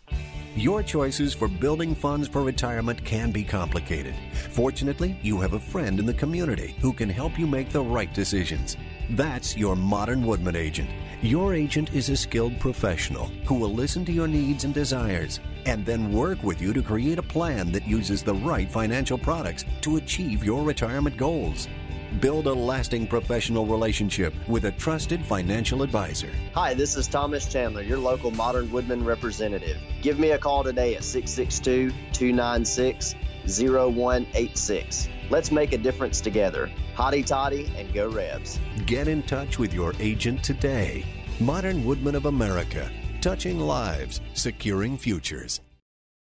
Your choices for building funds for retirement can be complicated. Fortunately, you have a friend in the community who can help you make the right decisions. That's your Modern Woodman agent. Your agent is a skilled professional who will listen to your needs and desires and then work with you to create a plan that uses the right financial products to achieve your retirement goals. Build a lasting professional relationship with a trusted financial advisor. Hi, this is Thomas Chandler, your local Modern Woodmen representative. Give me a call today at six six two, two nine six, zero one eight six. Let's make a difference together. Hotty toddy and go Rebs. Get in touch with your agent today. Modern Woodmen of America, touching lives, securing futures.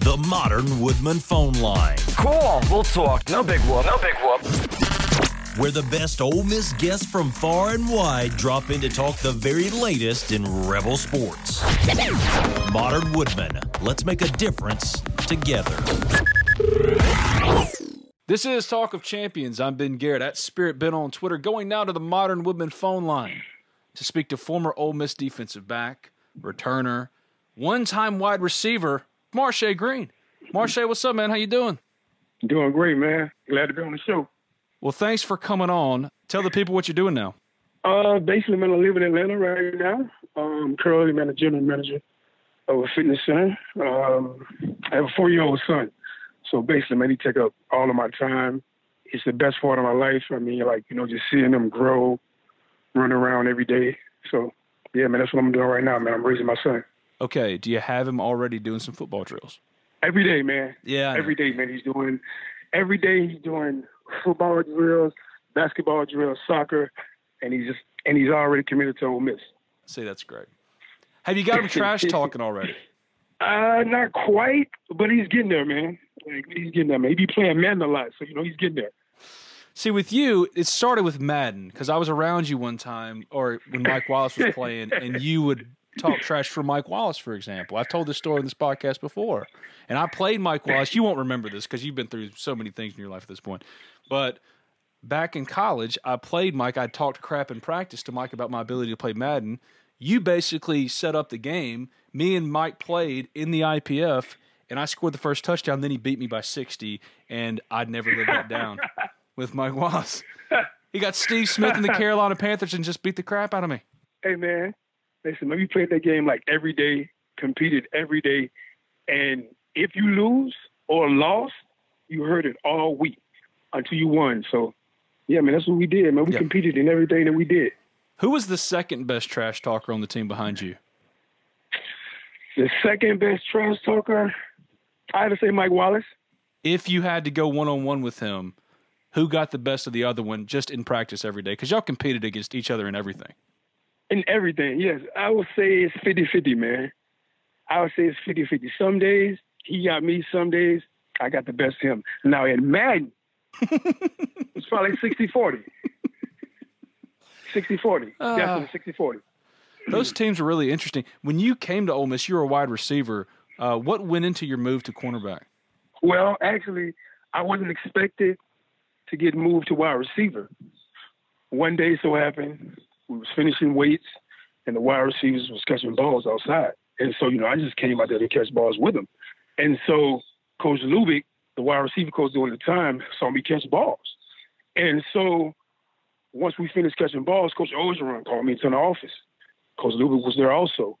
The Modern Woodman phone line. Cool, we'll talk. No big whoop. No big whoop. Where the best Ole Miss guests from far and wide drop in to talk the very latest in Rebel sports. Modern Woodman. Let's make a difference together. This is Talk of Champions. I'm Ben Garrett at Spirit Ben on Twitter. Going now to the Modern Woodman phone line to speak to former Ole Miss defensive back, returner, one-time wide receiver, Marshay Green. Marshay, what's up, man? How you doing? Doing great, man. Glad to be on the show. Well, thanks for coming on. Tell the people what you're doing now. Uh, basically, man, I live in Atlanta right now. Um, currently, man, a general manager of a fitness center. Um, I have a four-year-old son, so basically, man, he take up all of my time. It's the best part of my life. I mean, like, you know, just seeing him grow, run around every day. So, yeah, man, that's what I'm doing right now, man. I'm raising my son. Okay, do you have him already doing some football drills? Every day, man. Yeah. Every day, man. He's doing, every day he's doing football drills, basketball drills, soccer, and he's just, and he's already committed to Ole Miss. See, that's great. Have you got him trash talking already? Uh, not quite, but he's getting there, man. Like, he's getting there, man. He be playing Madden a lot, so, you know, he's getting there. See, with you, it started with Madden, because I was around you one time, or when Mike Wallace was playing, and you would talk trash for Mike Wallace, for example. I've told this story in this podcast before, and I played Mike Wallace. You won't remember this because you've been through so many things in your life at this point, but back in college, I played Mike. I talked crap in practice to Mike about my ability to play Madden. You basically set up the game. Me and Mike played in the I P F, and I scored the first touchdown. Then he beat me by sixty, and I'd never live that down with Mike Wallace. He got Steve Smith and the Carolina Panthers and just beat the crap out of me. Hey, man. Listen, man, you played that game like every day, competed every day, and if you lose or lost, you heard it all week until you won. So, yeah, man, that's what we did, man. We yeah. competed in everything that we did. Who was the second best trash talker on the team behind you? The second best trash talker? I had to say Mike Wallace. If you had to go one-on-one with him, who got the best of the other one just in practice every day? Because y'all competed against each other in everything. In everything, yes. I would say it's fifty-fifty, man. I would say it's fifty-fifty. Some days, he got me. Some days, I got the best of him. Now, in Madden, it's probably sixty-forty. sixty-forty. Uh, Definitely sixty-forty. Those teams are really interesting. When you came to Ole Miss, you were a wide receiver. Uh, what went into your move to cornerback? Well, actually, I wasn't expected to get moved to wide receiver. One day, so happened, we was finishing weights, and the wide receivers was catching balls outside. And so, you know, I just came out there to catch balls with them. And so Coach Lubick, the wide receiver coach during the time, saw me catch balls. And so once we finished catching balls, Coach Orgeron called me into the office. Coach Lubick was there also.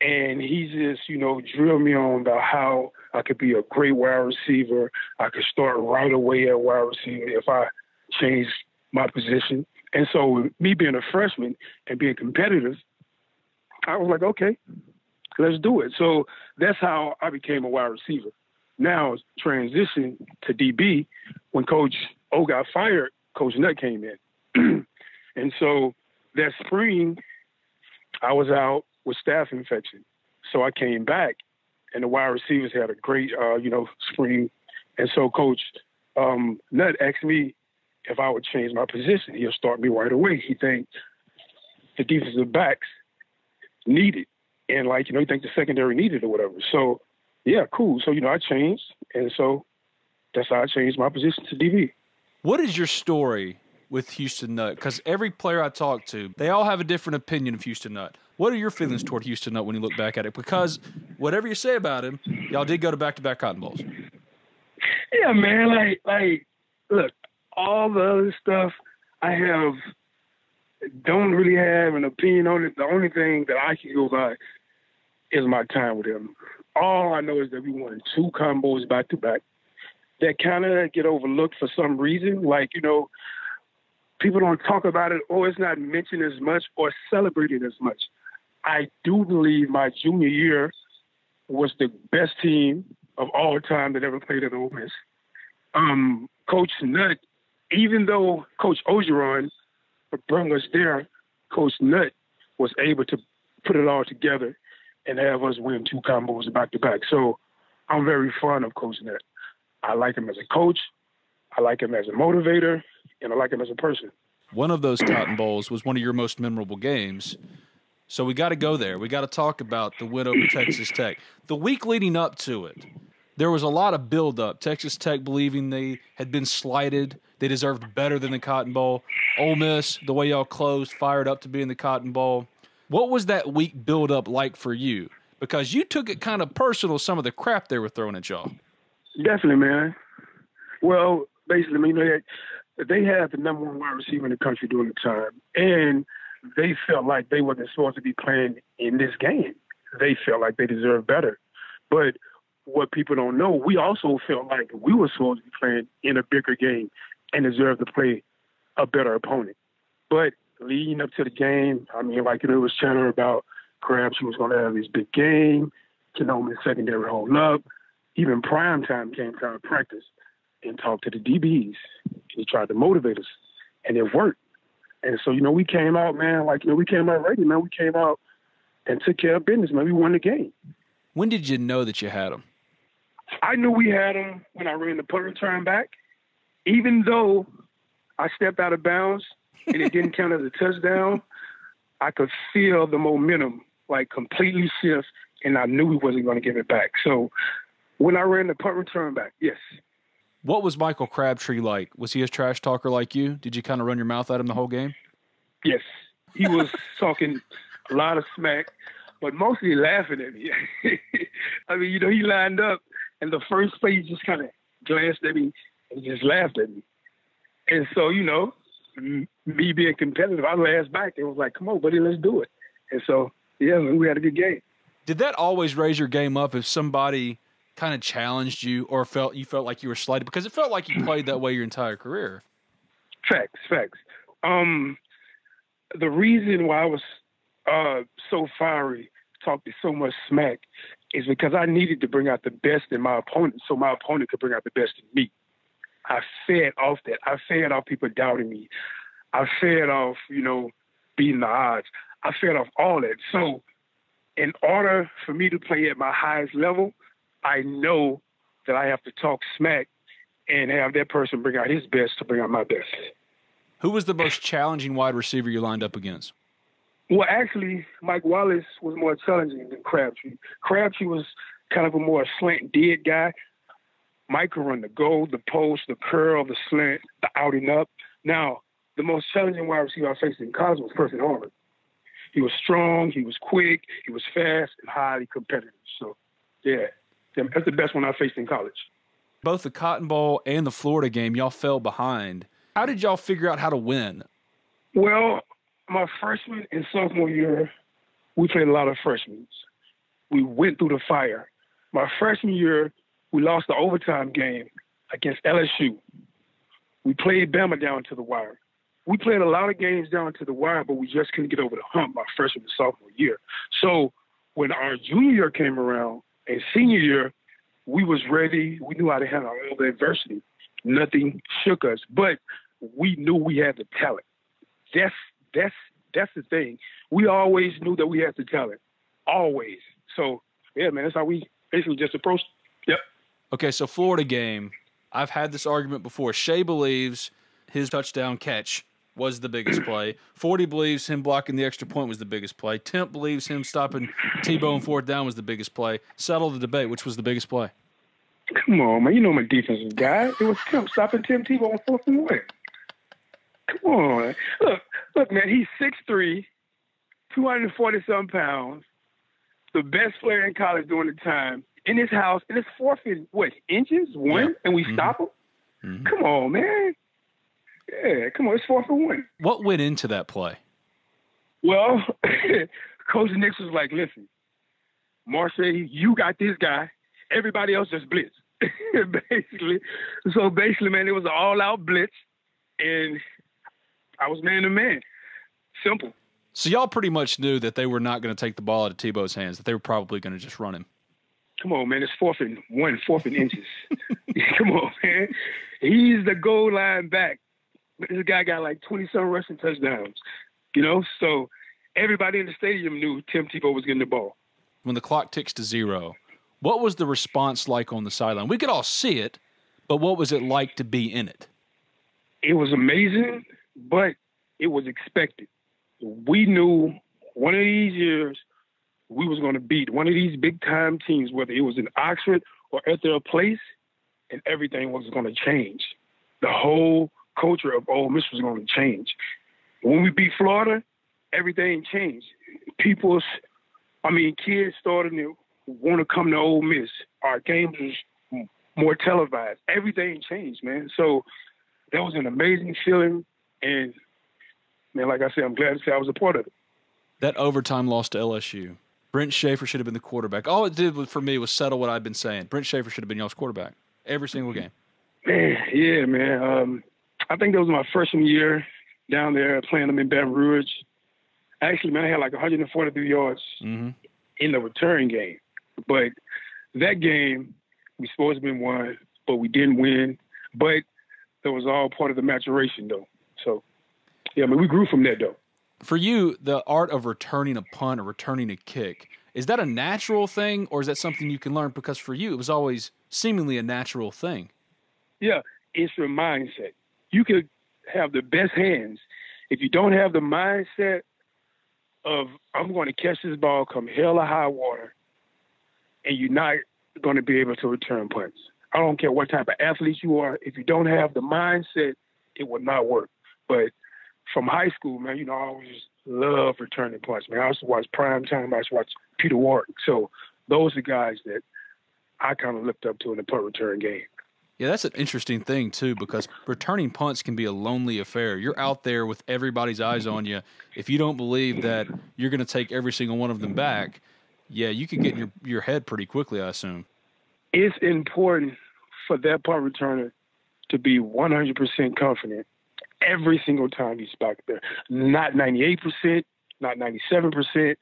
And he just, you know, drilled me on about how I could be a great wide receiver. I could start right away at wide receiver if I changed my position. And so me being a freshman and being competitive, I was like, okay, let's do it. So that's how I became a wide receiver. Now transition to D B, when Coach O got fired, Coach Nutt came in. And so that spring, I was out with staph infection. So I came back, and the wide receivers had a great, uh, you know, spring. And so Coach um, Nutt asked me if I would change my position, he'll start me right away. He thinks the defensive backs need it. And, like, you know, he thinks the secondary needed or whatever. So, yeah, cool. So, you know, I changed. And so that's how I changed my position to D B. What is your story with Houston Nutt? Because every player I talk to, they all have a different opinion of Houston Nutt. What are your feelings toward Houston Nutt when you look back at it? Because whatever you say about him, y'all did go to back-to-back Cotton Bowls. Yeah, man. Like, like, look, all the other stuff I have don't really have an opinion on it. The only thing that I can go by is my time with him. All I know is that we won two combos back-to-back. That kind of get overlooked for some reason. Like, you know, people don't talk about it, or it's not mentioned as much or celebrated as much. I do believe my junior year was the best team of all time that ever played at Ole Miss. Um, Coach Nutt, even though Coach Orgeron brought us there, Coach Nutt was able to put it all together and have us win two combos back-to-back. So I'm very fond of Coach Nutt. I like him as a coach. I like him as a motivator. And I like him as a person. One of those Cotton Bowls was one of your most memorable games. So we got to go there. We got to talk about the win over Texas Tech. The week leading up to it, there was a lot of buildup. Texas Tech believing they had been slighted. They deserved better than the Cotton Bowl. Ole Miss, the way y'all closed, fired up to be in the Cotton Bowl. What was that week buildup like for you? Because you took it kind of personal, some of the crap they were throwing at y'all. Definitely, man. Well, basically, you know, they had the number one wide receiver in the country during the time, and they felt like they wasn't supposed to be playing in this game. They felt like they deserved better. But what people don't know, we also felt like we were supposed to be playing in a bigger game and deserved to play a better opponent. But leading up to the game, I mean, like, you know, it was chatter about Crabtree was going to have his big game, you know, his secondary holding up. Even Primetime came to our practice and talked to the D Bs. He tried to motivate us, and it worked. And so, you know, we came out, man, like, you know, we came out ready, man. We came out and took care of business, man. We won the game. When did you know that you had him? I knew we had him when I ran the punt return back, even though I stepped out of bounds and it didn't count as a touchdown. I could feel the momentum, like, completely shift, and I knew we wasn't going to give it back. So when I ran the punt return back, yes. What was Michael Crabtree like? Was he a trash talker like you? Did you kind of run your mouth at him the whole game? Yes. He was talking a lot of smack, but mostly laughing at me. I mean, you know, he lined up, and the first play, he just kind of glanced at me and just laughed at me. And so, you know, me being competitive, I laughed back. It was like, come on, buddy, let's do it. And so, yeah, we had a good game. Did that always raise your game up if somebody – kind of challenged you or felt you felt like you were slighted? Because it felt like you played that way your entire career. Facts, facts. Um, the reason why I was uh, so fiery, talking so much smack, is because I needed to bring out the best in my opponent so my opponent could bring out the best in me. I fed off that. I fed off people doubting me. I fed off, you know, beating the odds. I fed off all that. So in order for me to play at my highest level, I know that I have to talk smack and have that person bring out his best to bring out my best. Who was the most challenging wide receiver you lined up against? Well, actually, Mike Wallace was more challenging than Crabtree. Crabtree was kind of a more slant dead guy. Mike could run the goal, the post, the curl, the slant, the out and up. Now, the most challenging wide receiver I faced in college was Preston Harmon. He was strong, he was quick, he was fast, and highly competitive. So, yeah. That's the best one I faced in college. Both the Cotton Bowl and the Florida game, y'all fell behind. How did y'all figure out how to win? Well, my freshman and sophomore year, we played a lot of freshmen. We went through the fire. My freshman year, we lost the overtime game against L S U. We played Bama down to the wire. We played a lot of games down to the wire, but we just couldn't get over the hump my freshman and sophomore year. So when our junior year came around, and senior year, we was ready. We knew how to handle all the adversity. Nothing shook us, but we knew we had the talent. That's that's that's the thing. We always knew that we had the talent, always. So yeah, man, that's how we basically just approached. Yep. Okay, so Florida game. I've had this argument before. Shea believes his touchdown catch was the biggest play. Forty believes him blocking the extra point was the biggest play. Temp believes him stopping Tebow on fourth down was the biggest play. Settle the debate. Which was the biggest play? Come on, man. You know I'm a defensive guy. It was Temp stopping Tim Tebow on fourth and one. Come on. Look, look, man, he's six three, two hundred forty-some pounds, the best player in college during the time, in his house, and it's four feet, what, inches? One? Yeah. And we mm-hmm. stop him? Mm-hmm. Come on, man. Yeah, come on, it's four for one. What went into that play? Well, Coach Nix was like, listen, Marshay, you got this guy. Everybody else just blitz, basically. So basically, man, it was an all-out blitz, and I was man to man. Simple. So y'all pretty much knew that they were not going to take the ball out of Tebow's hands, that they were probably going to just run him. Come on, man. It's fourth and one, fourth and inches. Come on, man. He's the goal line back. But this guy got like twenty-some rushing touchdowns, you know? So everybody in the stadium knew Tim Tebow was getting the ball. When the clock ticks to zero, what was the response like on the sideline? We could all see it, but what was it like to be in it? It was amazing, but it was expected. We knew one of these years we was going to beat one of these big-time teams, whether it was in Oxford or at their place, and everything was going to change. The whole culture of Ole Miss was going to change. When we beat Florida, everything changed. People's, I mean, kids started to want to come to Ole Miss. Our games was more televised. Everything changed, man. So that was an amazing feeling, and, man, like I said, I'm glad to say I was a part of it. That overtime loss to L S U. Brent Schaefer should have been the quarterback. All it did for me was settle what I've been saying. Brent Schaefer should have been y'all's quarterback every single game. Man, yeah, man. Um, I think that was my freshman year down there playing them in Baton Rouge. Actually, man, I had like one hundred forty-three yards mm-hmm. in the return game. But that game, we supposed to have been won, but we didn't win. But that was all part of the maturation, though. So, yeah, I mean, we grew from that, though. For you, the art of returning a punt or returning a kick, is that a natural thing or is that something you can learn? Because for you, it was always seemingly a natural thing. Yeah, it's your mindset. You could have the best hands. If you don't have the mindset of, I'm going to catch this ball come hell or high water, and you're not going to be able to return punts. I don't care what type of athlete you are. If you don't have the mindset, it will not work. But from high school, man, you know, I always love returning punts, man. I used to watch Primetime. I used to watch Peter Warwick. So those are guys that I kind of looked up to in the punt return game. Yeah, that's an interesting thing, too, because returning punts can be a lonely affair. You're out there with everybody's eyes on you. If you don't believe that you're going to take every single one of them back, yeah, you can get in your, your head pretty quickly, I assume. It's important for that punt returner to be one hundred percent confident every single time he's back there. Not ninety-eight percent, not ninety-seven percent,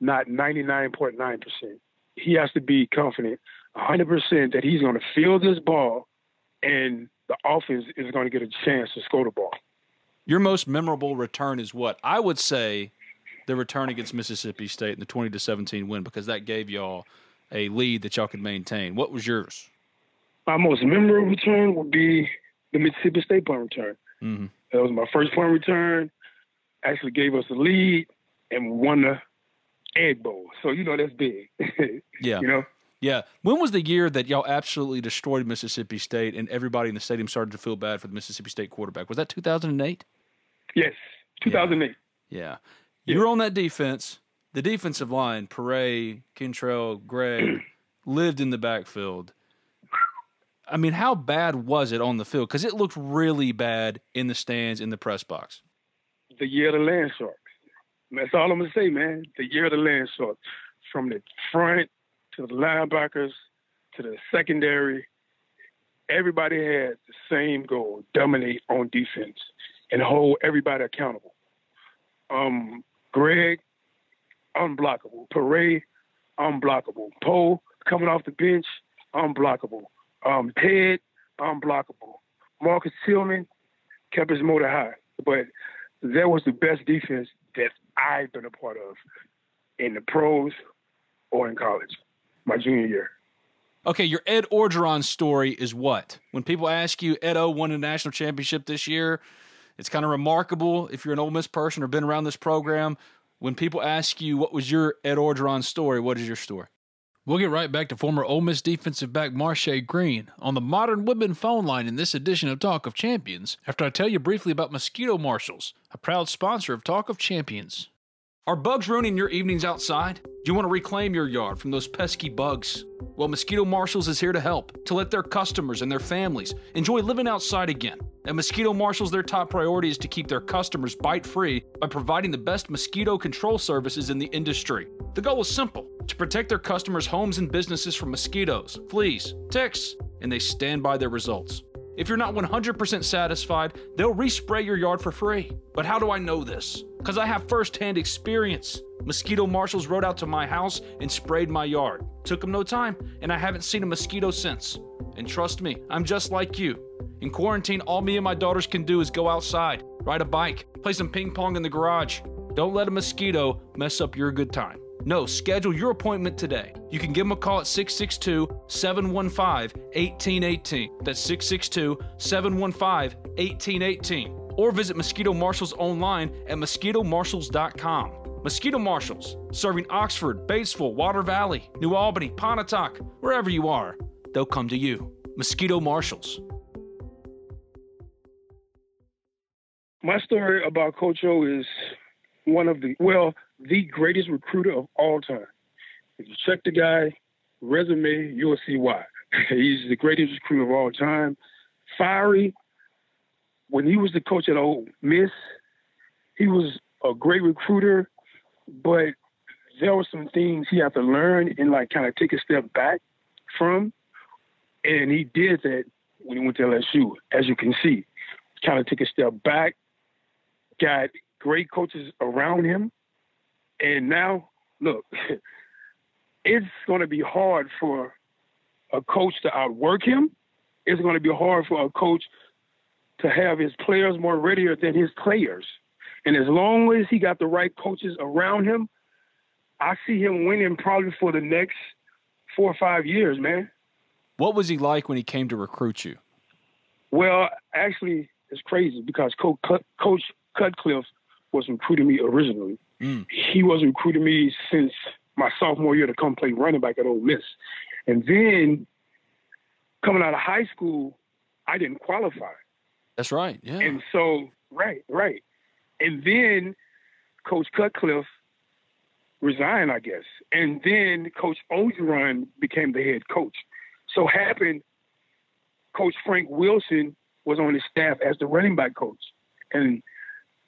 not ninety-nine point nine percent. He has to be confident one hundred percent that he's going to field this ball and the offense is going to get a chance to score the ball. Your most memorable return is what? I would say the return against Mississippi State in the twenty to seventeen win, because that gave y'all a lead that y'all could maintain. What was yours? My most memorable return would be the Mississippi State punt return. Mm-hmm. That was my first punt return. Actually gave us a lead and won the Egg Bowl. So, you know, that's big. Yeah. You know? Yeah. When was the year that y'all absolutely destroyed Mississippi State and everybody in the stadium started to feel bad for the Mississippi State quarterback? Was that two thousand eight? Yes, two thousand eight. Yeah. yeah. You yeah. were on that defense. The defensive line, Paray, Kentrell, Greg, lived in the backfield. I mean, how bad was it on the field? Because it looked really bad in the stands, in the press box. The year of the Land Sharks. That's all I'm going to say, man. The year of the Land Sharks. From the front to the linebackers to the secondary, everybody had the same goal, dominate on defense and hold everybody accountable. Um, Greg, unblockable. Paray, unblockable. Poe, coming off the bench, unblockable. Um, Ted, unblockable. Marcus Tillman kept his motor high. But that was the best defense that I've been a part of in the pros or in college, my junior year. Okay, your Ed Orgeron story is what? When people ask you, Ed O won a national championship this year, it's kind of remarkable if you're an Ole Miss person or been around this program. When people ask you, what was your Ed Orgeron story, what is your story? We'll get right back to former Ole Miss defensive back Marshay Green on the Modern Woodmen phone line in this edition of Talk of Champions after I tell you briefly about Mosquito Marshals, a proud sponsor of Talk of Champions. Are bugs ruining your evenings outside? Do you want to reclaim your yard from those pesky bugs? Well, Mosquito Marshals is here to help, to let their customers and their families enjoy living outside again. At Mosquito Marshals, their top priority is to keep their customers bite-free by providing the best mosquito control services in the industry. The goal is simple, to protect their customers' homes and businesses from mosquitoes, fleas, ticks, and they stand by their results. If you're not one hundred percent satisfied, they'll respray your yard for free. But how do I know this? Because I have firsthand experience. Mosquito Marshals rode out to my house and sprayed my yard. Took them no time, and I haven't seen a mosquito since. And trust me, I'm just like you. In quarantine, all me and my daughters can do is go outside, ride a bike, play some ping pong in the garage. Don't let a mosquito mess up your good time. No, schedule your appointment today. You can give them a call at six six two, seven one five, one eight one eight. That's six six two, seven one five, one eight one eight. Or visit Mosquito Marshals online at mosquito marshals dot com. Mosquito Marshals, serving Oxford, Batesville, Water Valley, New Albany, Pontotoc, wherever you are, they'll come to you. Mosquito Marshals. My story about Coach O is one of the, well, the greatest recruiter of all time. If you check the guy resume, you'll see why. He's the greatest recruiter of all time. Fiery. When he was the coach at Ole Miss, he was a great recruiter, but there were some things he had to learn and like kind of take a step back from. And he did that when he went to L S U, as you can see. Kind of took a step back, got great coaches around him. And now, look, it's going to be hard for a coach to outwork him. It's going to be hard for a coach to have his players more readier than his players. And as long as he got the right coaches around him, I see him winning probably for the next four or five years, man. What was he like when he came to recruit you? Well, actually, it's crazy because Coach Coach Cutcliffe was recruiting me originally. Mm. He was recruiting me since my sophomore year to come play running back at Ole Miss. And then coming out of high school, I didn't qualify. That's right, yeah. And so, right, right. And then Coach Cutcliffe resigned, I guess. And then Coach Orgeron became the head coach. So happened Coach Frank Wilson was on his staff as the running back coach. And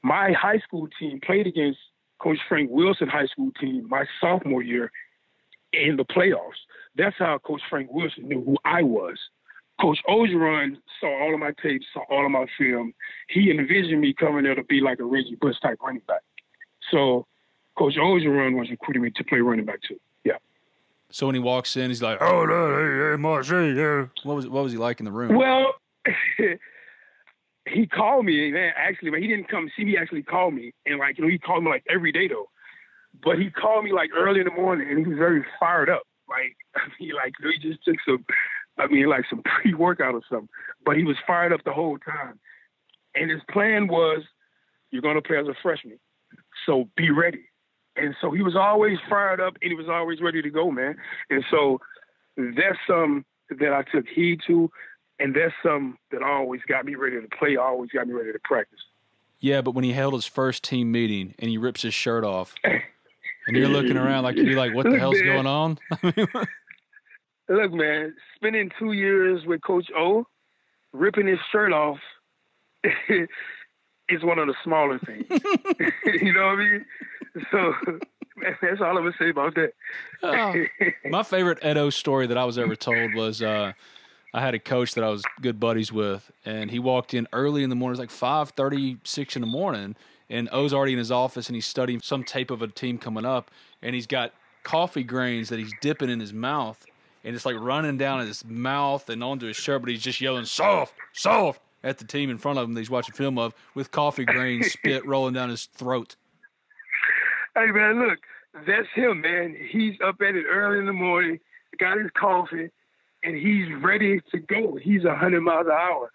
my high school team played against Coach Frank Wilson high school team my sophomore year in the playoffs. That's how Coach Frank Wilson knew who I was. Coach Orgeron saw all of my tapes, saw all of my film. He envisioned me coming there to be like a Reggie Bush type running back. So Coach Orgeron was recruiting me to play running back too. Yeah. So when he walks in, he's like, "Oh, hey, hey, Marshay, yeah." What was what was he like in the room? Well, he called me, man, actually, but he didn't come see me. He actually called me. And, like, you know, he called me, like, every day, though. But he called me, like, early in the morning, and he was very fired up. Like, I mean, like, you know, he just took some, I mean, like, some pre-workout or something. But he was fired up the whole time. And his plan was, you're going to play as a freshman, so be ready. And so he was always fired up, and he was always ready to go, man. And so that's something that I took heed to. And that's something that always got me ready to play, always got me ready to practice. Yeah, but when he held his first team meeting and he rips his shirt off and you're looking around like you're like, what the hell's going on? Look, man, spending two years with Coach O, ripping his shirt off is one of the smaller things. You know what I mean? So that's all I'm going to say about that. uh, my favorite Ed O story that I was ever told was uh, – I had a coach that I was good buddies with, and he walked in early in the morning. It was like five thirty, six in the morning, and O's already in his office, and he's studying some tape of a team coming up, and he's got coffee grains that he's dipping in his mouth, and it's like running down his mouth and onto his shirt, but he's just yelling, soft, soft, at the team in front of him that he's watching film of with coffee grains spit rolling down his throat. Hey, man, look, that's him, man. He's up at it early in the morning, got his coffee, and he's ready to go. He's one hundred miles an hour,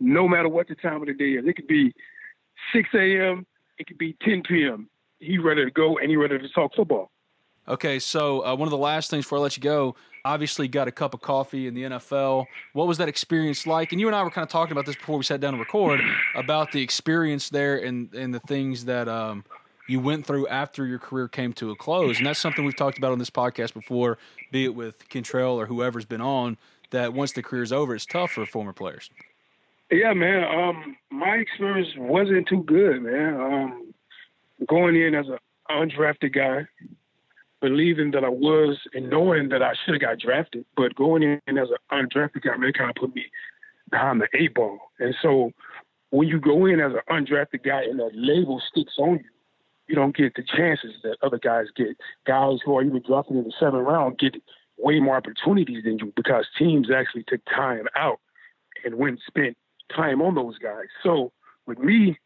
no matter what the time of the day is. It could be six a.m., it could be ten p.m. He's ready to go, and he's ready to talk football. Okay, so uh, one of the last things before I let you go, obviously got a cup of coffee in the N F L. What was that experience like? And you and I were kind of talking about this before we sat down to record, about the experience there and, and the things that um, you went through after your career came to a close. And that's something we've talked about on this podcast before, be it with Kentrell or whoever's been on, that once the career's over, it's tough for former players. Yeah, man. Um, my experience wasn't too good, man. Um, going in as an undrafted guy, believing that I was and knowing that I should have got drafted, but going in as an undrafted guy, man, kind of put me behind the eight ball. And so when you go in as an undrafted guy and that label sticks on you, you don't get the chances that other guys get. Guys who are even drafted in the seventh round get way more opportunities than you because teams actually took time out and went and spent time on those guys. So with me,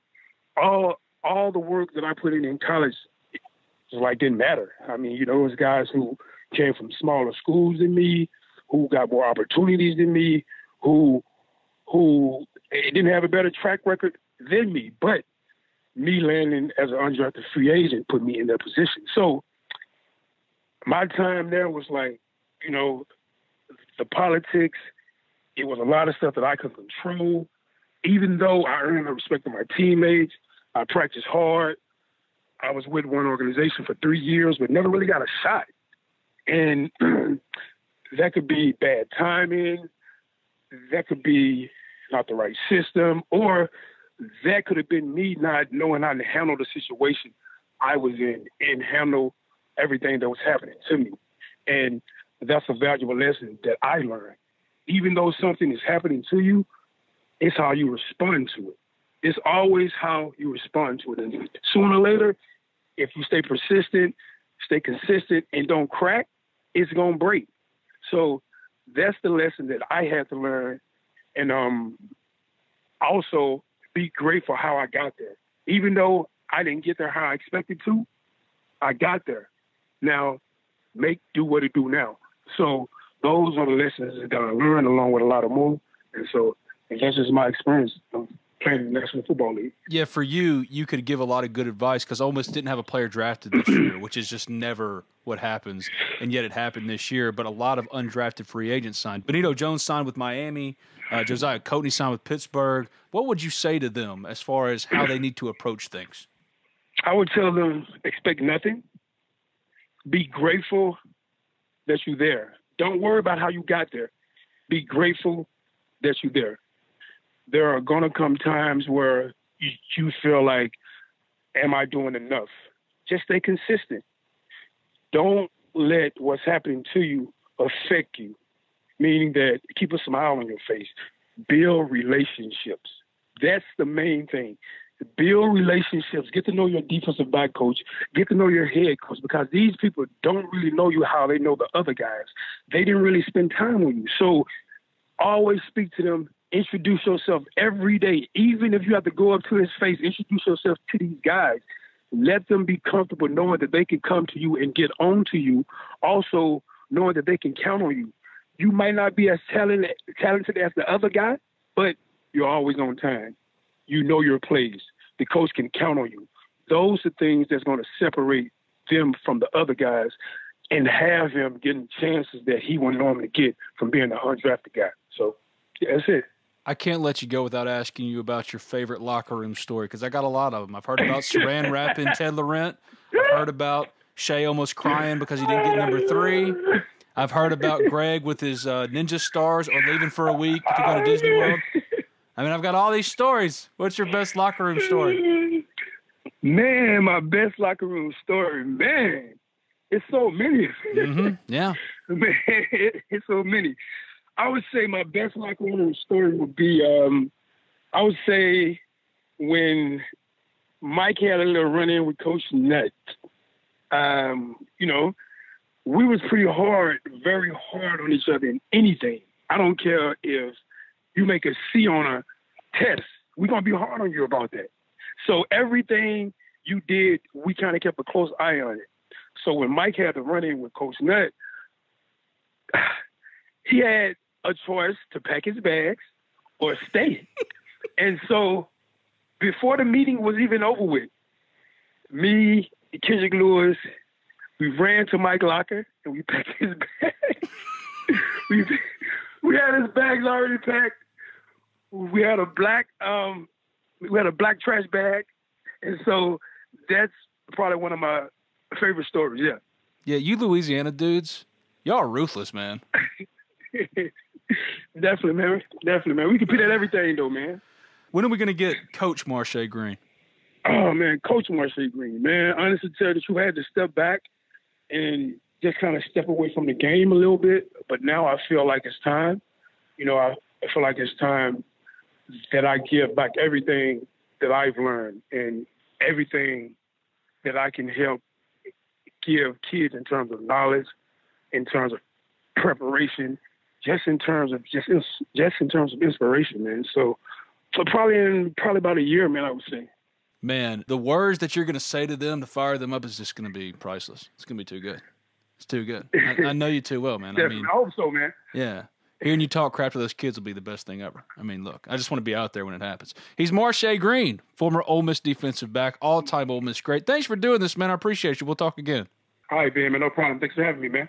all all the work that I put in in college just like didn't matter. I mean, you know, it was guys who came from smaller schools than me, who got more opportunities than me, who who didn't have a better track record than me. But me landing as an undrafted free agent put me in that position. So my time there was like, you know, the politics. It was a lot of stuff that I could control. Even though I earned the respect of my teammates, I practiced hard. I was with one organization for three years, but never really got a shot. And that could be bad timing. That could be not the right system, or that could have been me not knowing how to handle the situation I was in and handle everything that was happening to me. And that's a valuable lesson that I learned. Even though something is happening to you, it's how you respond to it. It's always how you respond to it. And sooner or later, if you stay persistent, stay consistent, and don't crack, it's going to break. So that's the lesson that I had to learn. And um, also be grateful how I got there. Even though I didn't get there how I expected to, I got there. Now, make do what it do now. So those are the lessons that I learned along with a lot of more. And so and that's just my experience playing in the National Football League. Yeah, for you, you could give a lot of good advice because I almost didn't have a player drafted this year, which is just never what happens, and yet it happened this year. But a lot of undrafted free agents signed. Benito Jones signed with Miami. Uh, Josiah Coatney signed with Pittsburgh. What would you say to them as far as how they need to approach things? I would tell them, expect nothing. Be grateful that you're there. Don't worry about how you got there. Be grateful that you're there. There are going to come times where you, you feel like, am I doing enough? Just stay consistent. Don't let what's happening to you affect you, meaning that keep a smile on your face. Build relationships. That's the main thing. Build relationships. Get to know your defensive back coach. Get to know your head coach, because these people don't really know you how they know the other guys. They didn't really spend time with you. So always speak to them. Introduce yourself every day. Even if you have to go up to his face, introduce yourself to these guys. Let them be comfortable knowing that they can come to you and get on to you. Also, knowing that they can count on you. You might not be as talented, talented as the other guy, but you're always on time. You know your plays. The coach can count on you. Those are things that's going to separate them from the other guys and have him getting chances that he wouldn't normally get from being an undrafted guy. So, yeah, that's it. I can't let you go without asking you about your favorite locker room story, because I got a lot of them. I've heard about Saran Wrapping Ted Laurent. I've heard about Shea almost crying because he didn't get number three. I've heard about Greg with his uh, ninja stars or leaving for a week to go to Disney World. I mean, I've got all these stories. What's your best locker room story? Man, my best locker room story, man. It's so many. Mm-hmm. Yeah. Man, it's so many. I would say my best locker room story would be, um, I would say when Mike had a little run-in with Coach Nutt. Um, you know, we was pretty hard, very hard on each other in anything. I don't care if you make a C on a test. We're going to be hard on you about that. So everything you did, we kind of kept a close eye on it. So when Mike had the run-in with Coach Nutt, he had a choice to pack his bags or stay. And so before the meeting was even over with, me, Kendrick Lewis, we ran to Mike Locker and we packed his bags. we we had his bags already packed. We had a black um we had a black trash bag. And so that's probably one of my favorite stories, yeah. Yeah, you Louisiana dudes, y'all are ruthless, man. Definitely, man. Definitely, man. We compete at everything, though, man. When are we going to get Coach Marshay Green? Oh, man, Coach Marshay Green, man. Honestly, to tell the truth, I had to step back and just kind of step away from the game a little bit. But now I feel like it's time. You know, I feel like it's time that I give back everything that I've learned and everything that I can help give kids in terms of knowledge, in terms of preparation, just in terms of just in, just in terms of inspiration, man. So, so probably in probably about a year, man, I would say. Man, the words that you're going to say to them to fire them up is just going to be priceless. It's going to be too good. It's too good. I, I know you too well, man. I mean, I hope so, man. Yeah. Hearing you talk crap to those kids will be the best thing ever. I mean, look, I just want to be out there when it happens. He's Marshay Green, former Ole Miss defensive back, all-time Ole Miss great. Thanks for doing this, man. I appreciate you. We'll talk again. All right, man. No problem. Thanks for having me, man.